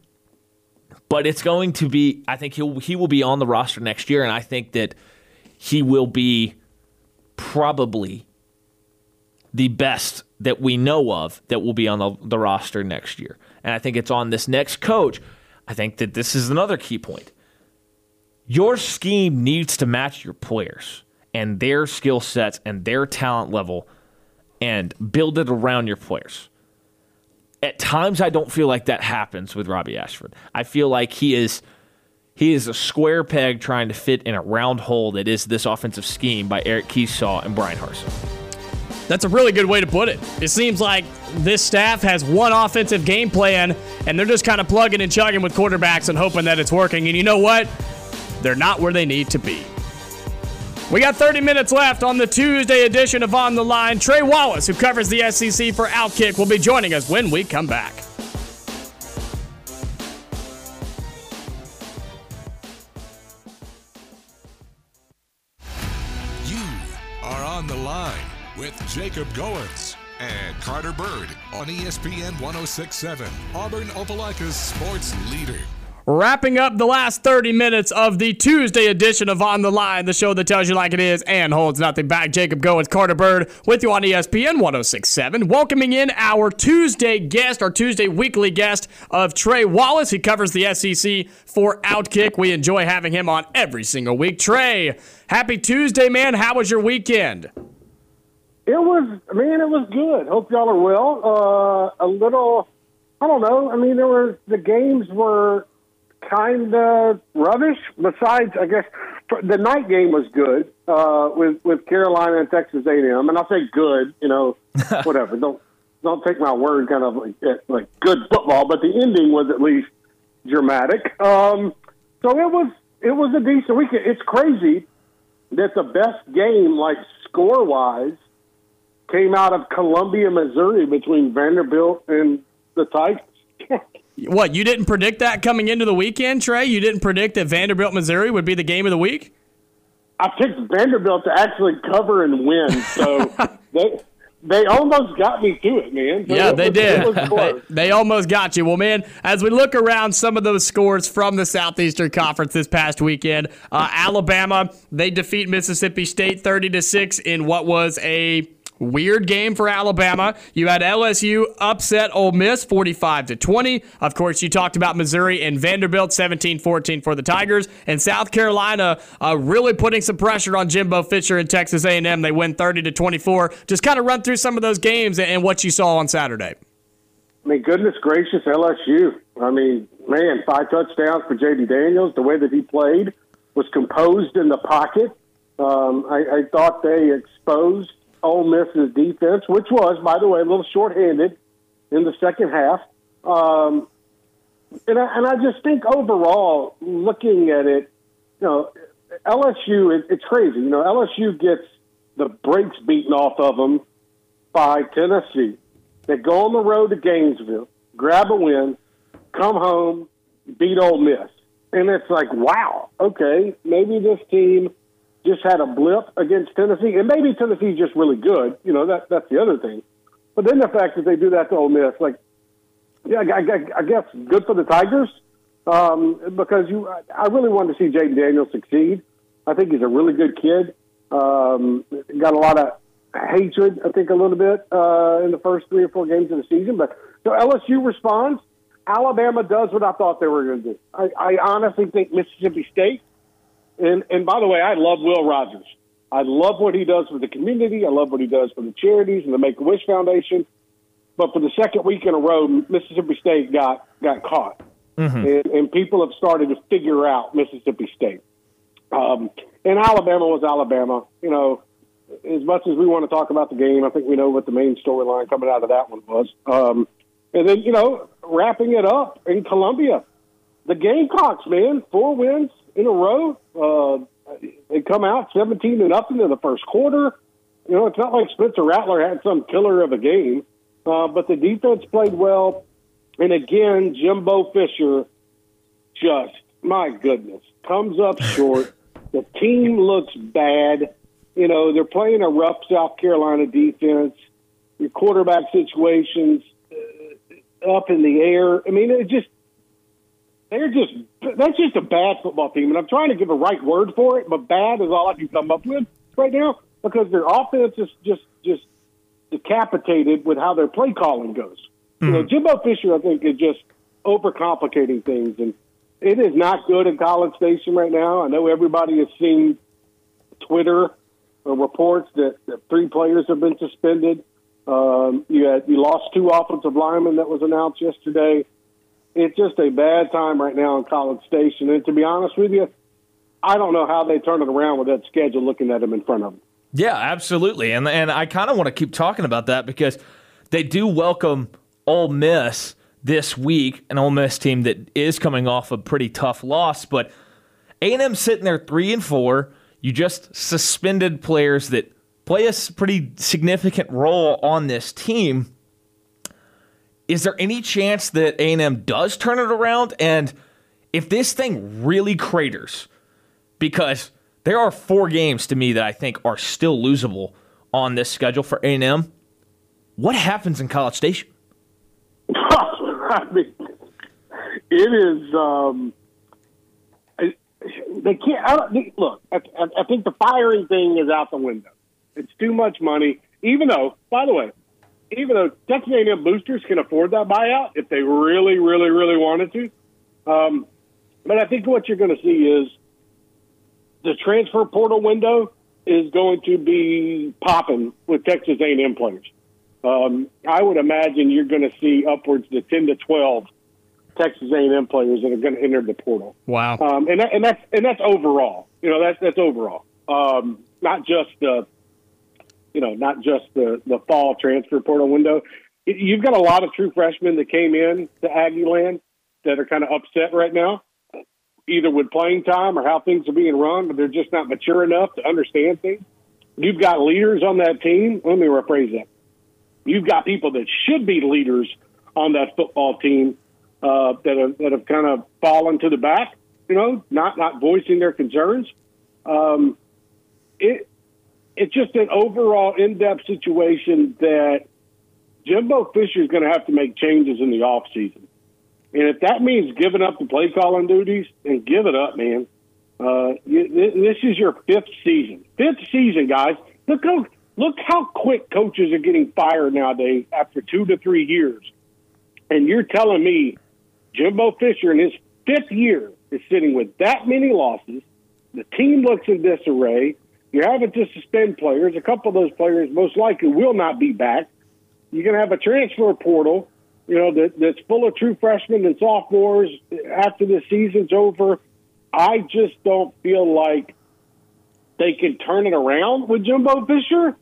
But it's going to be, I think he'll, he will be on the roster next year, and I think that he will be probably the best that we know of that will be on the, the roster next year. And I think it's on this next coach. I think that this is another key point. Your scheme needs to match your players and their skill sets and their talent level, and build it around your players. At times, I don't feel like that happens with Robbie Ashford. I feel like he is he is a square peg trying to fit in a round hole that is this offensive scheme by Eric Kesall and Brian Harsin. That's a really good way to put it. It seems like this staff has one offensive game plan, and they're just kind of plugging and chugging with quarterbacks and hoping that it's working. And you know what? They're not where they need to be. We got thirty minutes left on the Tuesday edition of On the Line. Trey Wallace, who covers the S E C for OutKick, will be joining us when we come back. You are On the Line with Jacob Goins and Carter Byrd on E S P N one oh six point seven, Auburn Opelika's sports leader. Wrapping up the last thirty minutes of the Tuesday edition of On the Line, the show that tells you like it is and holds nothing back. Jacob Goins, Carter Byrd with you on E S P N one oh six point seven. Welcoming in our Tuesday guest, our Tuesday weekly guest of Trey Wallace. He covers the S E C for OutKick. We enjoy having him on every single week. Trey, happy Tuesday, man. How was your weekend? It was, man, it was good. Hope y'all are well. Uh, a little, I don't know. I mean, there were, the games were kind of rubbish. Besides, I guess the night game was good uh, with with Carolina and Texas A and M, and I'll say good, you know, whatever. Don't don't take my word, kind of like, like good football. But the ending was at least dramatic. Um, so it was it was a decent weekend. It's crazy that the best game, like score wise, came out of Columbia, Missouri, between Vanderbilt and the Tigers. What, you didn't predict that coming into the weekend, Trey? You didn't predict that Vanderbilt, Missouri would be the game of the week? I picked Vanderbilt to actually cover and win, so they they almost got me to it, man. So yeah, it they was, did. It was close. they, they almost got you. Well, man, as we look around some of those scores from the Southeastern Conference this past weekend, uh, Alabama, they defeat Mississippi State thirty to six in what was a weird game for Alabama. You had L S U upset Ole Miss forty-five to twenty. Of course, you talked about Missouri and Vanderbilt seventeen fourteen for the Tigers. And South Carolina uh, really putting some pressure on Jimbo Fisher and Texas A and M. They win thirty to twenty-four. Just kind of run through some of those games and what you saw on Saturday. I mean, goodness gracious, L S U. I mean, man, five touchdowns for Jaden Daniels. The way that he played was composed in the pocket. Um, I, I thought they exposed Ole Miss's defense, which was, by the way, a little shorthanded in the second half. Um, and, I, and I just think overall, looking at it, you know, L S U, it, it's crazy. You know, L S U gets the brakes beaten off of them by Tennessee. They go on the road to Gainesville, grab a win, come home, beat Ole Miss. And it's like, wow, okay, maybe this team just had a blip against Tennessee. And maybe Tennessee's just really good. You know, that that's the other thing. But then the fact that they do that to Ole Miss, like, yeah, I, I, I guess good for the Tigers um, because you. I really wanted to see Jaden Daniels succeed. I think he's a really good kid. Um, got a lot of hatred, I think, a little bit uh, in the first three or four games of the season. But so L S U responds. Alabama does what I thought they were going to do. I, I honestly think Mississippi State, and, and by the way, I love Will Rogers. I love what he does for the community. I love what he does for the charities and the Make-A-Wish Foundation. But for the second week in a row, Mississippi State got, got caught. Mm-hmm. And, and people have started to figure out Mississippi State. Um, and Alabama was Alabama. You know, as much as we want to talk about the game, I think we know what the main storyline coming out of that one was. Um, and then, you know, wrapping it up in Columbia, the Gamecocks, man, four wins in a row. Uh, they come out seventeen and up into the first quarter. You know, it's not like Spencer Rattler had some killer of a game, uh, but the defense played well. And again, Jimbo Fisher just, my goodness, comes up short. The team looks bad. You know, they're playing a rough South Carolina defense. Your quarterback situation's uh, up in the air. I mean, it just they're just that's just a bad football team. And I'm trying to give a right word for it, but bad is all I can come up with right now because their offense is just just decapitated with how their play calling goes. Mm-hmm. You know, Jimbo Fisher, I think, is just overcomplicating things, and it is not good in College Station right now. I know everybody has seen Twitter reports that, that three players have been suspended. Um, you had, you lost two offensive linemen that was announced yesterday. It's just a bad time right now in College Station. And to be honest with you, I don't know how they turn it around with that schedule looking at them in front of them. Yeah, absolutely. And, and I kind of want to keep talking about that because they do welcome Ole Miss this week, an Ole Miss team that is coming off a pretty tough loss, but A and M sitting there three and four. You just suspended players that play a pretty significant role on this team. Is there any chance that A and M does turn it around? And if this thing really craters, because there are four games to me that I think are still losable on this schedule for A and M, what happens in College Station? I mean, it is. Um, they can't. I don't, look, I, I think the firing thing is out the window. It's too much money. Even though, by the way, even though Texas A and M boosters can afford that buyout if they really, really, really wanted to. Um, but I think what you're going to see is the transfer portal window is going to be popping with Texas A and M players. Um, I would imagine you're going to see upwards to ten to twelve Texas A and M players that are going to enter the portal. Wow. Um, and, that, and that's, and that's overall, you know, that's, that's overall, um, not just the, you know, not just the, the fall transfer portal window. It, you've got a lot of true freshmen that came in to Aggie land that are kind of upset right now, either with playing time or how things are being run, but they're just not mature enough to understand things. You've got leaders on that team. Let me rephrase that. You've got people that should be leaders on that football team uh, that have that have kind of fallen to the back, you know, not not voicing their concerns. Um, it it's just an overall in-depth situation that Jimbo Fisher is going to have to make changes in the off season, and if that means giving up the play calling duties, then give it up, man. Uh, this is your fifth season, fifth season, guys. Look how. Look how quick coaches are getting fired nowadays after two to three years. And you're telling me Jimbo Fisher in his fifth year is sitting with that many losses. The team looks in disarray. You're having to suspend players. A couple of those players most likely will not be back. You're going to have a transfer portal, you know, that, that's full of true freshmen and sophomores after the season's over. I just don't feel like they can turn it around with Jimbo Fisher.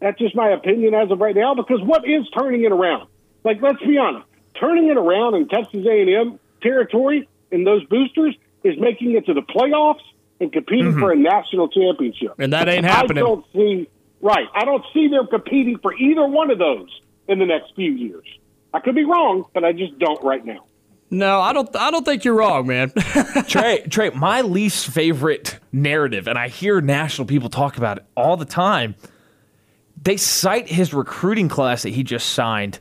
That's just my opinion as of right now, because what is turning it around? Like, let's be honest. Turning it around in Texas A and M territory and those boosters is making it to the playoffs and competing mm-hmm. for a national championship. And that ain't happening. I don't see, right. I don't see them competing for either one of those in the next few years. I could be wrong, but I just don't right now. No, I don't I don't think you're wrong, man. Trey, Trey, my least favorite narrative, and I hear national people talk about it all the time, they cite his recruiting class that he just signed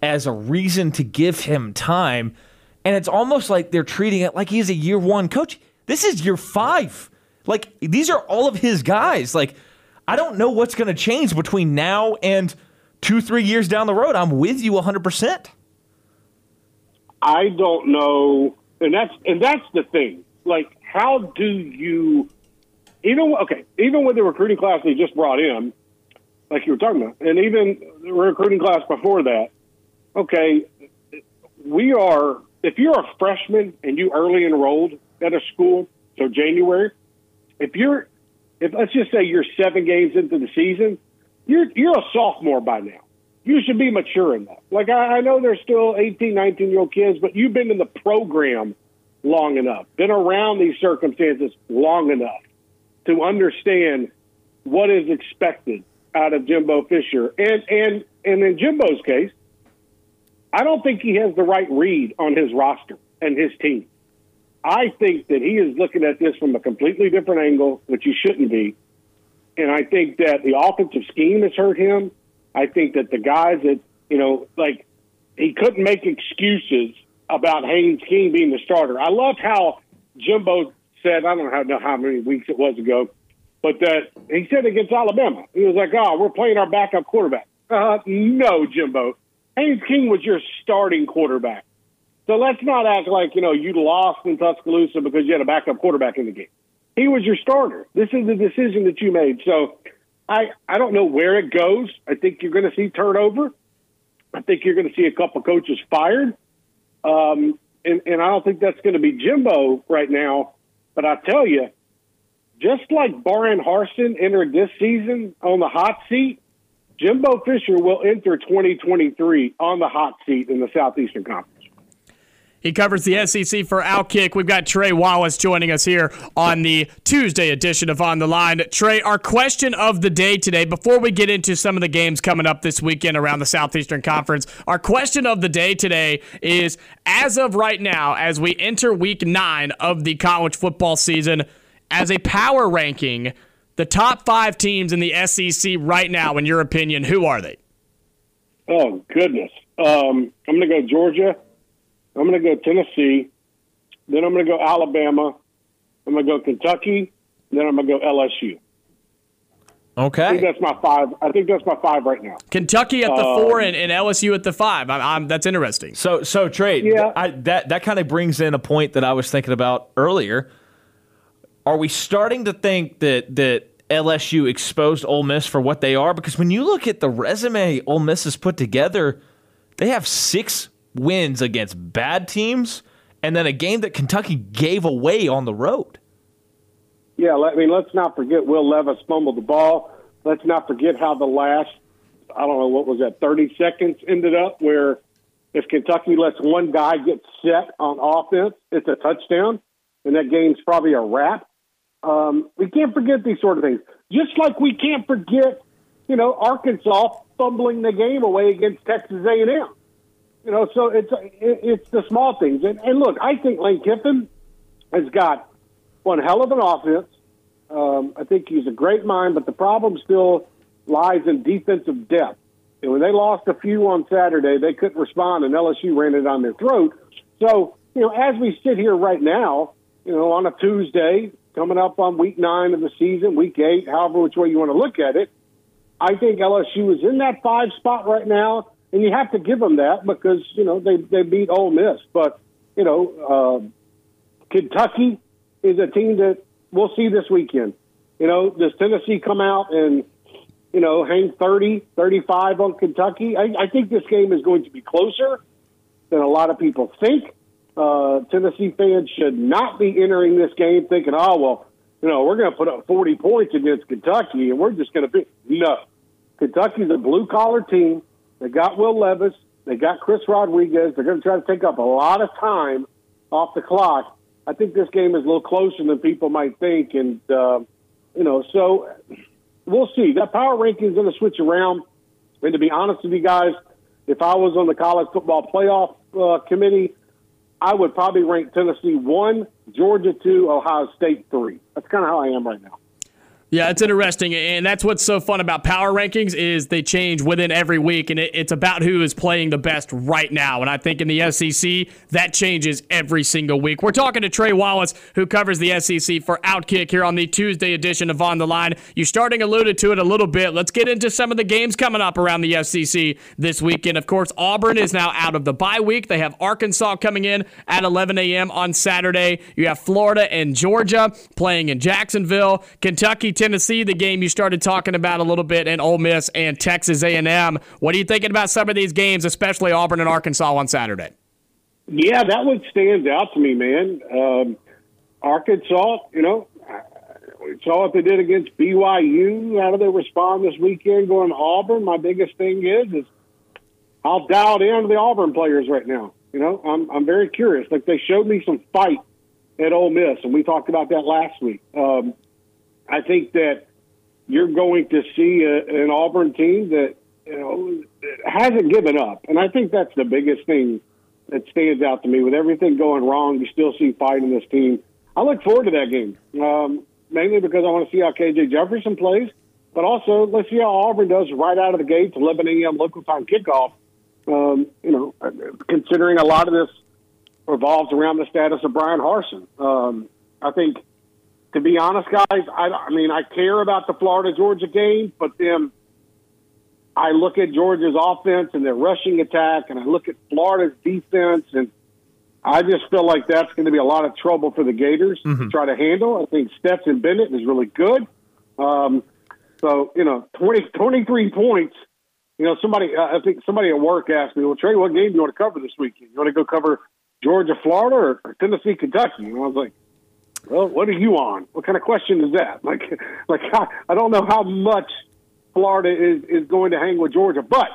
as a reason to give him time, and it's almost like they're treating it like he's a year one coach. This is year five. Like, these are all of his guys. Like, I don't know what's going to change between now and two, three years down the road. I'm with you one hundred percent. I don't know, and that's and that's the thing. Like, how do you, even okay, even with the recruiting class they just brought in, like you were talking about, and even the recruiting class before that, okay, we are, if you're a freshman and you early enrolled at a school, so January, if you're, if let's just say you're seven games into the season, you're you're a sophomore by now. You should be mature enough. Like, I, I know there's still eighteen, nineteen-year-old kids, but you've been in the program long enough, been around these circumstances long enough to understand what is expected out of Jimbo Fisher. And, and, and in Jimbo's case, I don't think he has the right read on his roster and his team. I think that he is looking at this from a completely different angle, which he shouldn't be. And I think that the offensive scheme has hurt him. I think that the guys that, you know, like, he couldn't make excuses about Haynes King being the starter. I love how Jimbo said, I don't know how many weeks it was ago, but that he said against Alabama, he was like, oh, we're playing our backup quarterback. Uh, no, Jimbo. Haynes King was your starting quarterback. So let's not act like, you know, you lost in Tuscaloosa because you had a backup quarterback in the game. He was your starter. This is the decision that you made. So I, I don't know where it goes. I think you're going to see turnover. I think you're going to see a couple coaches fired. Um, and, and I don't think that's going to be Jimbo right now. But I tell you, just like Brian Harsin entered this season on the hot seat, Jimbo Fisher will enter twenty twenty-three on the hot seat in the Southeastern Conference. He covers the S E C for OutKick. We've got Trey Wallace joining us here on the Tuesday edition of On the Line. Trey, our question of the day today, before we get into some of the games coming up this weekend around the Southeastern Conference, our question of the day today is, as of right now, as we enter week nine of the college football season, as a power ranking, the top five teams in the S E C right now, in your opinion, who are they? Oh, goodness. Um, I'm going to go Georgia. I'm going to go Tennessee, then I'm going to go Alabama, I'm going to go Kentucky, then I'm going to go L S U. Okay. I think that's my five. I think that's my five right now. Kentucky at the um, four and, and L S U at the five. I'm, I'm, that's interesting. So, so Trey, yeah. I, that, that kind of brings in a point that I was thinking about earlier. Are we starting to think that, that L S U exposed Ole Miss for what they are? Because when you look at the resume Ole Miss has put together, they have six wins against bad teams, and then a game that Kentucky gave away on the road. Yeah, I mean, let's not forget Will Levis fumbled the ball. Let's not forget how the last, I don't know, what was that, thirty seconds ended up, where if Kentucky lets one guy get set on offense, it's a touchdown, and that game's probably a wrap. Um, we can't forget these sort of things. Just like we can't forget, you know, Arkansas fumbling the game away against Texas A and M. You know, so it's it's the small things. And, and, look, I think Lane Kiffin has got one hell of an offense. Um, I think he's a great mind, but the problem still lies in defensive depth. And when they lost a few on Saturday, they couldn't respond, and L S U ran it on their throat. So, you know, as we sit here right now, you know, on a Tuesday, coming up on week nine of the season, week eight, however which way you want to look at it, I think L S U is in that five spot right now. And you have to give them that because, you know, they, they beat Ole Miss. But, you know, uh, Kentucky is a team that we'll see this weekend. You know, does Tennessee come out and, you know, hang thirty, thirty-five on Kentucky? I, I think this game is going to be closer than a lot of people think. Uh, Tennessee fans should not be entering this game thinking, oh, well, you know, we're going to put up forty points against Kentucky and we're just going to be – no. Kentucky's a blue-collar team. They got Will Levis. They got Chris Rodriguez. They're going to try to take up a lot of time off the clock. I think this game is a little closer than people might think. And, uh, you know, so we'll see. That power ranking is going to switch around. And to be honest with you guys, If I was on the college football playoff uh, committee, I would probably rank Tennessee one, Georgia two, Ohio State three. That's kind of how I am right now. Yeah, it's interesting, and that's what's so fun about power rankings is they change within every week, and it, it's about who is playing the best right now. And I think in the S E C, that changes every single week. We're talking to Trey Wallace, who covers the S E C for OutKick here on the Tuesday edition of On the Line. You starting alluded to it a little bit. Let's get into some of the games coming up around the S E C this weekend. Of course, Auburn is now out of the bye week. They have Arkansas coming in at eleven a.m. on Saturday. You have Florida and Georgia playing in Jacksonville. Kentucky, Tennessee, the game you started talking about a little bit, and Ole Miss and Texas A and M. What are you thinking about some of these games, especially Auburn and Arkansas on Saturday? Yeah, that one stands out to me, man. Um, Arkansas, you know, we saw what they did against B Y U. How do they respond this weekend going to Auburn? My biggest thing is, is I'll dial in to the Auburn players right now. You know, I'm, I'm very curious. Like, they showed me some fight at Ole Miss, and we talked about that last week. Um, I think that you're going to see a, an Auburn team that, you know, hasn't given up. And I think that's the biggest thing that stands out to me. With everything going wrong, you still see fight in this team. I look forward to that game, um, mainly because I want to see how K J Jefferson plays, but also let's see how Auburn does right out of the gate to eleven a.m. local time kickoff. Um, you know, considering a lot of this revolves around the status of Brian Harsin. Um, I think – To be honest, guys, I, I mean, I care about the Florida-Georgia game, but then I look at Georgia's offense and their rushing attack, and I look at Florida's defense, and I just feel like that's going to be a lot of trouble for the Gators mm-hmm. to try to handle. I think Stetson Bennett is really good. Um, so, you know, twenty, twenty-three points. You know, somebody, I think somebody at work asked me, well, Trey, what game do you want to cover this weekend? You want to go cover Georgia-Florida or, or Tennessee-Kentucky? And I was like, well, what are you on? What kind of question is that? Like, like I, I don't know how much Florida is, is going to hang with Georgia, but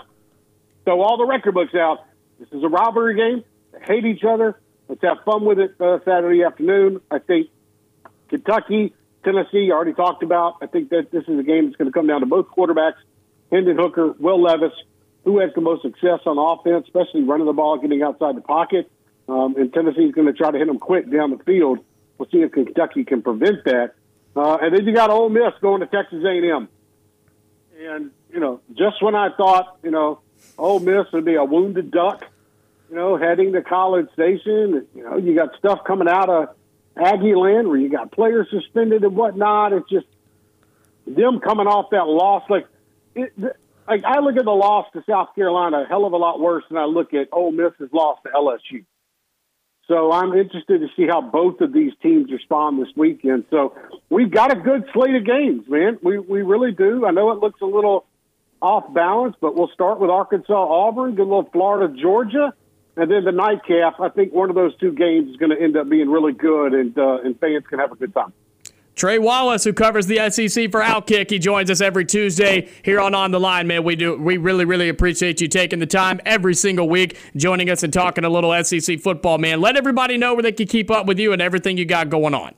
so all the record books out. This is a rivalry game. They hate each other. Let's have fun with it uh, Saturday afternoon. I think Kentucky, Tennessee, already talked about. I think that this is a game that's going to come down to both quarterbacks, Hendon Hooker, Will Levis, who has the most success on offense, especially running the ball, getting outside the pocket. Um, and Tennessee's going to try to hit them quick down the field. We'll see if Kentucky can prevent that. Uh, and then you got Ole Miss going to Texas A and M. And, you know, just when I thought, you know, Ole Miss would be a wounded duck, you know, heading to College Station, you know, you got stuff coming out of Aggie Land where you got players suspended and whatnot. It's just them coming off that loss. Like, it, like I look at the loss to South Carolina a hell of a lot worse than I look at Ole Miss's loss to L S U. So I'm interested to see how both of these teams respond this weekend. So we've got a good slate of games, man. We we really do. I know it looks a little off balance, but we'll start with Arkansas-Auburn, good little Florida-Georgia, and then the nightcap. I think one of those two games is going to end up being really good, and uh, and fans can have a good time. Trey Wallace, who covers the S E C for OutKick, he joins us every Tuesday here on On the Line. Man, we do we really, really appreciate you taking the time every single week, joining us and talking a little S E C football, man. Let everybody know where they can keep up with you and everything you got going on.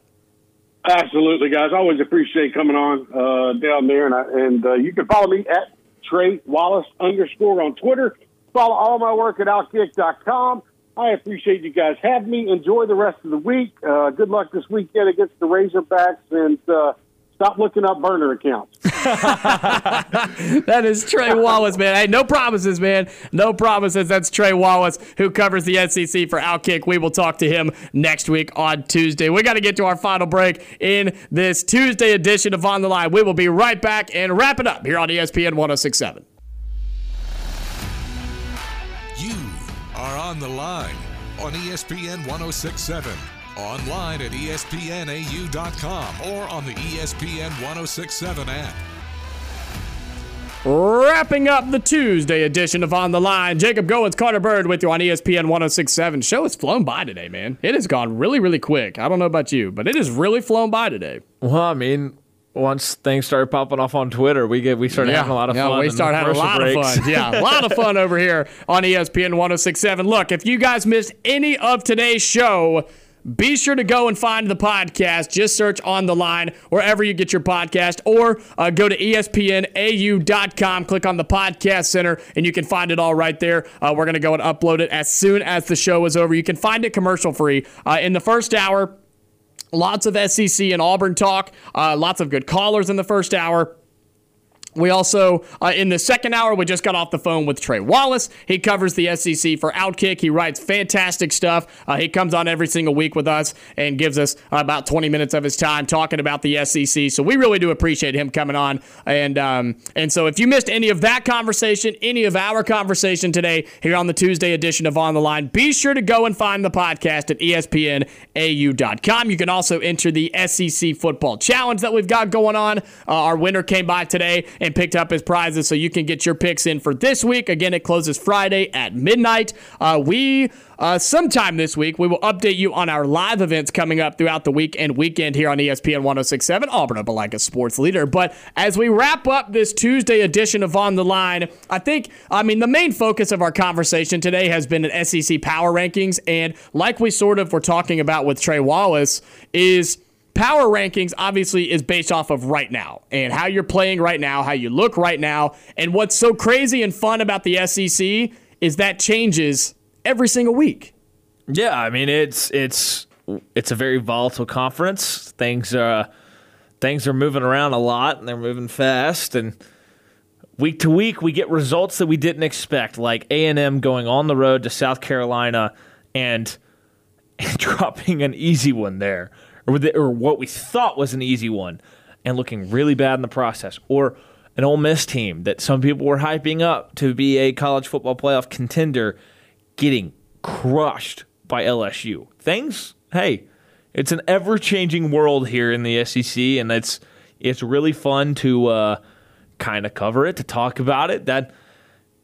Absolutely, guys. I always appreciate coming on uh, down there. And, I, and uh, you can follow me at Trey Wallace underscore on Twitter. Follow all my work at outkick dot com. I appreciate you guys having me. Enjoy the rest of the week. Uh, good luck this weekend against the Razorbacks, and uh, stop looking up burner accounts. That is Trey Wallace, man. Hey, no promises, man. No promises. That's Trey Wallace, who covers the S E C for OutKick. We will talk to him next week on Tuesday. We got to get to our final break in this Tuesday edition of On the Line. We will be right back and wrap it up here on E S P N one oh six point seven. Are On the Line on E S P N one oh six point seven, online at E S P N A U dot com, or on the E S P N one oh six point seven app. Wrapping up the Tuesday edition of On the Line, Jacob Goins, Carter Byrd with you on E S P N one oh six point seven. Show has flown by today, man. It has gone really, really quick. I don't know about you, but it has really flown by today. Well, I mean, once things started popping off on Twitter, we get we started yeah, having a lot of fun. Yeah, we started having a lot breaks. of fun. Yeah, a lot of fun over here on E S P N one oh six point seven. Look, if you guys missed any of today's show, be sure to go and find the podcast. Just search On the Line wherever you get your podcast, or uh, go to E S P N A U dot com, click on the podcast center, and you can find it all right there. Uh, we're going to go and upload it as soon as the show is over. You can find it commercial-free. Uh, in the first hour, lots of S E C and Auburn talk, uh, lots of good callers in the first hour. We also, uh, in the second hour, we just got off the phone with Trey Wallace. He covers the S E C for OutKick. He writes fantastic stuff. Uh, he comes on every single week with us and gives us about twenty minutes of his time talking about the S E C. So we really do appreciate him coming on. And um, and so if you missed any of that conversation, any of our conversation today here on the Tuesday edition of On the Line, be sure to go and find the podcast at E S P N A U dot com. You can also enter the S E C Football Challenge that we've got going on. Uh, our winner came by today and picked up his prizes, so you can get your picks in for this week. Again, it closes Friday at midnight. Uh, we, uh, sometime this week, we will update you on our live events coming up throughout the week and weekend here on E S P N one oh six point seven, Auburn up like a sports leader. But as we wrap up this Tuesday edition of On the Line, I think, I mean, the main focus of our conversation today has been an S E C power rankings, and like we sort of were talking about with Trey Wallace, is power rankings obviously is based off of right now and how you're playing right now, how you look right now. And what's so crazy and fun about the S E C is that changes every single week. Yeah, I mean, it's it's it's a very volatile conference. Things are things are moving around a lot, and they're moving fast. And week to week, we get results that we didn't expect, like A and M going on the road to South Carolina and, and dropping an easy one there. Or, the, or what we thought was an easy one, and looking really bad in the process. Or an Ole Miss team that some people were hyping up to be a college football playoff contender getting crushed by L S U. Things, hey, it's an ever-changing world here in the S E C, and it's it's really fun to uh, kind of cover it, to talk about it. That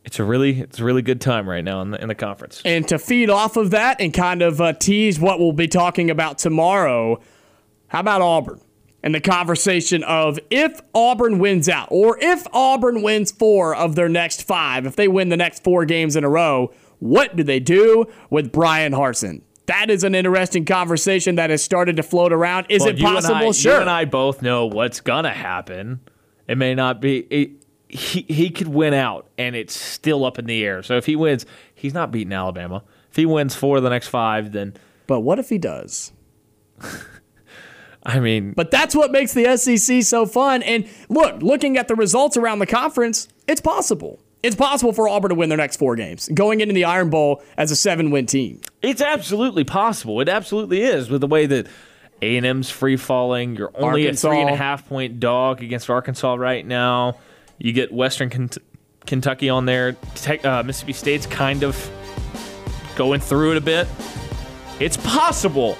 It's a really, it's a really good time right now in the, in the conference. And to feed off of that and kind of uh, tease what we'll be talking about tomorrow, how about Auburn and the conversation of if Auburn wins out, or if Auburn wins four of their next five, if they win the next four games in a row, what do they do with Brian Harsin? That is an interesting conversation that has started to float around. Is well, it possible? And I, sure. You and I both know what's gonna happen. It may not be. It, He he could win out, and it's still up in the air. So if he wins, he's not beating Alabama. If he wins four of the next five, then... But what if he does? I mean... But that's what makes the S E C so fun. And look, looking at the results around the conference, it's possible. It's possible for Auburn to win their next four games, going into the Iron Bowl as a seven-win team. It's absolutely possible. It absolutely is, with the way that A and M's free-falling. You're only Arkansas. A three-and-a-half-point dog against Arkansas right now. You get Western Kent- Kentucky on there. Te- uh, Mississippi State's kind of going through it a bit. It's possible.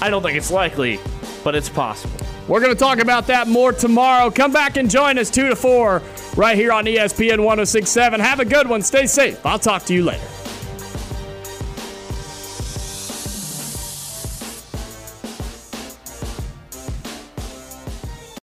I don't think it's likely, but it's possible. We're going to talk about that more tomorrow. Come back and join us two to four right here on E S P N one oh six point seven. Have a good one. Stay safe. I'll talk to you later.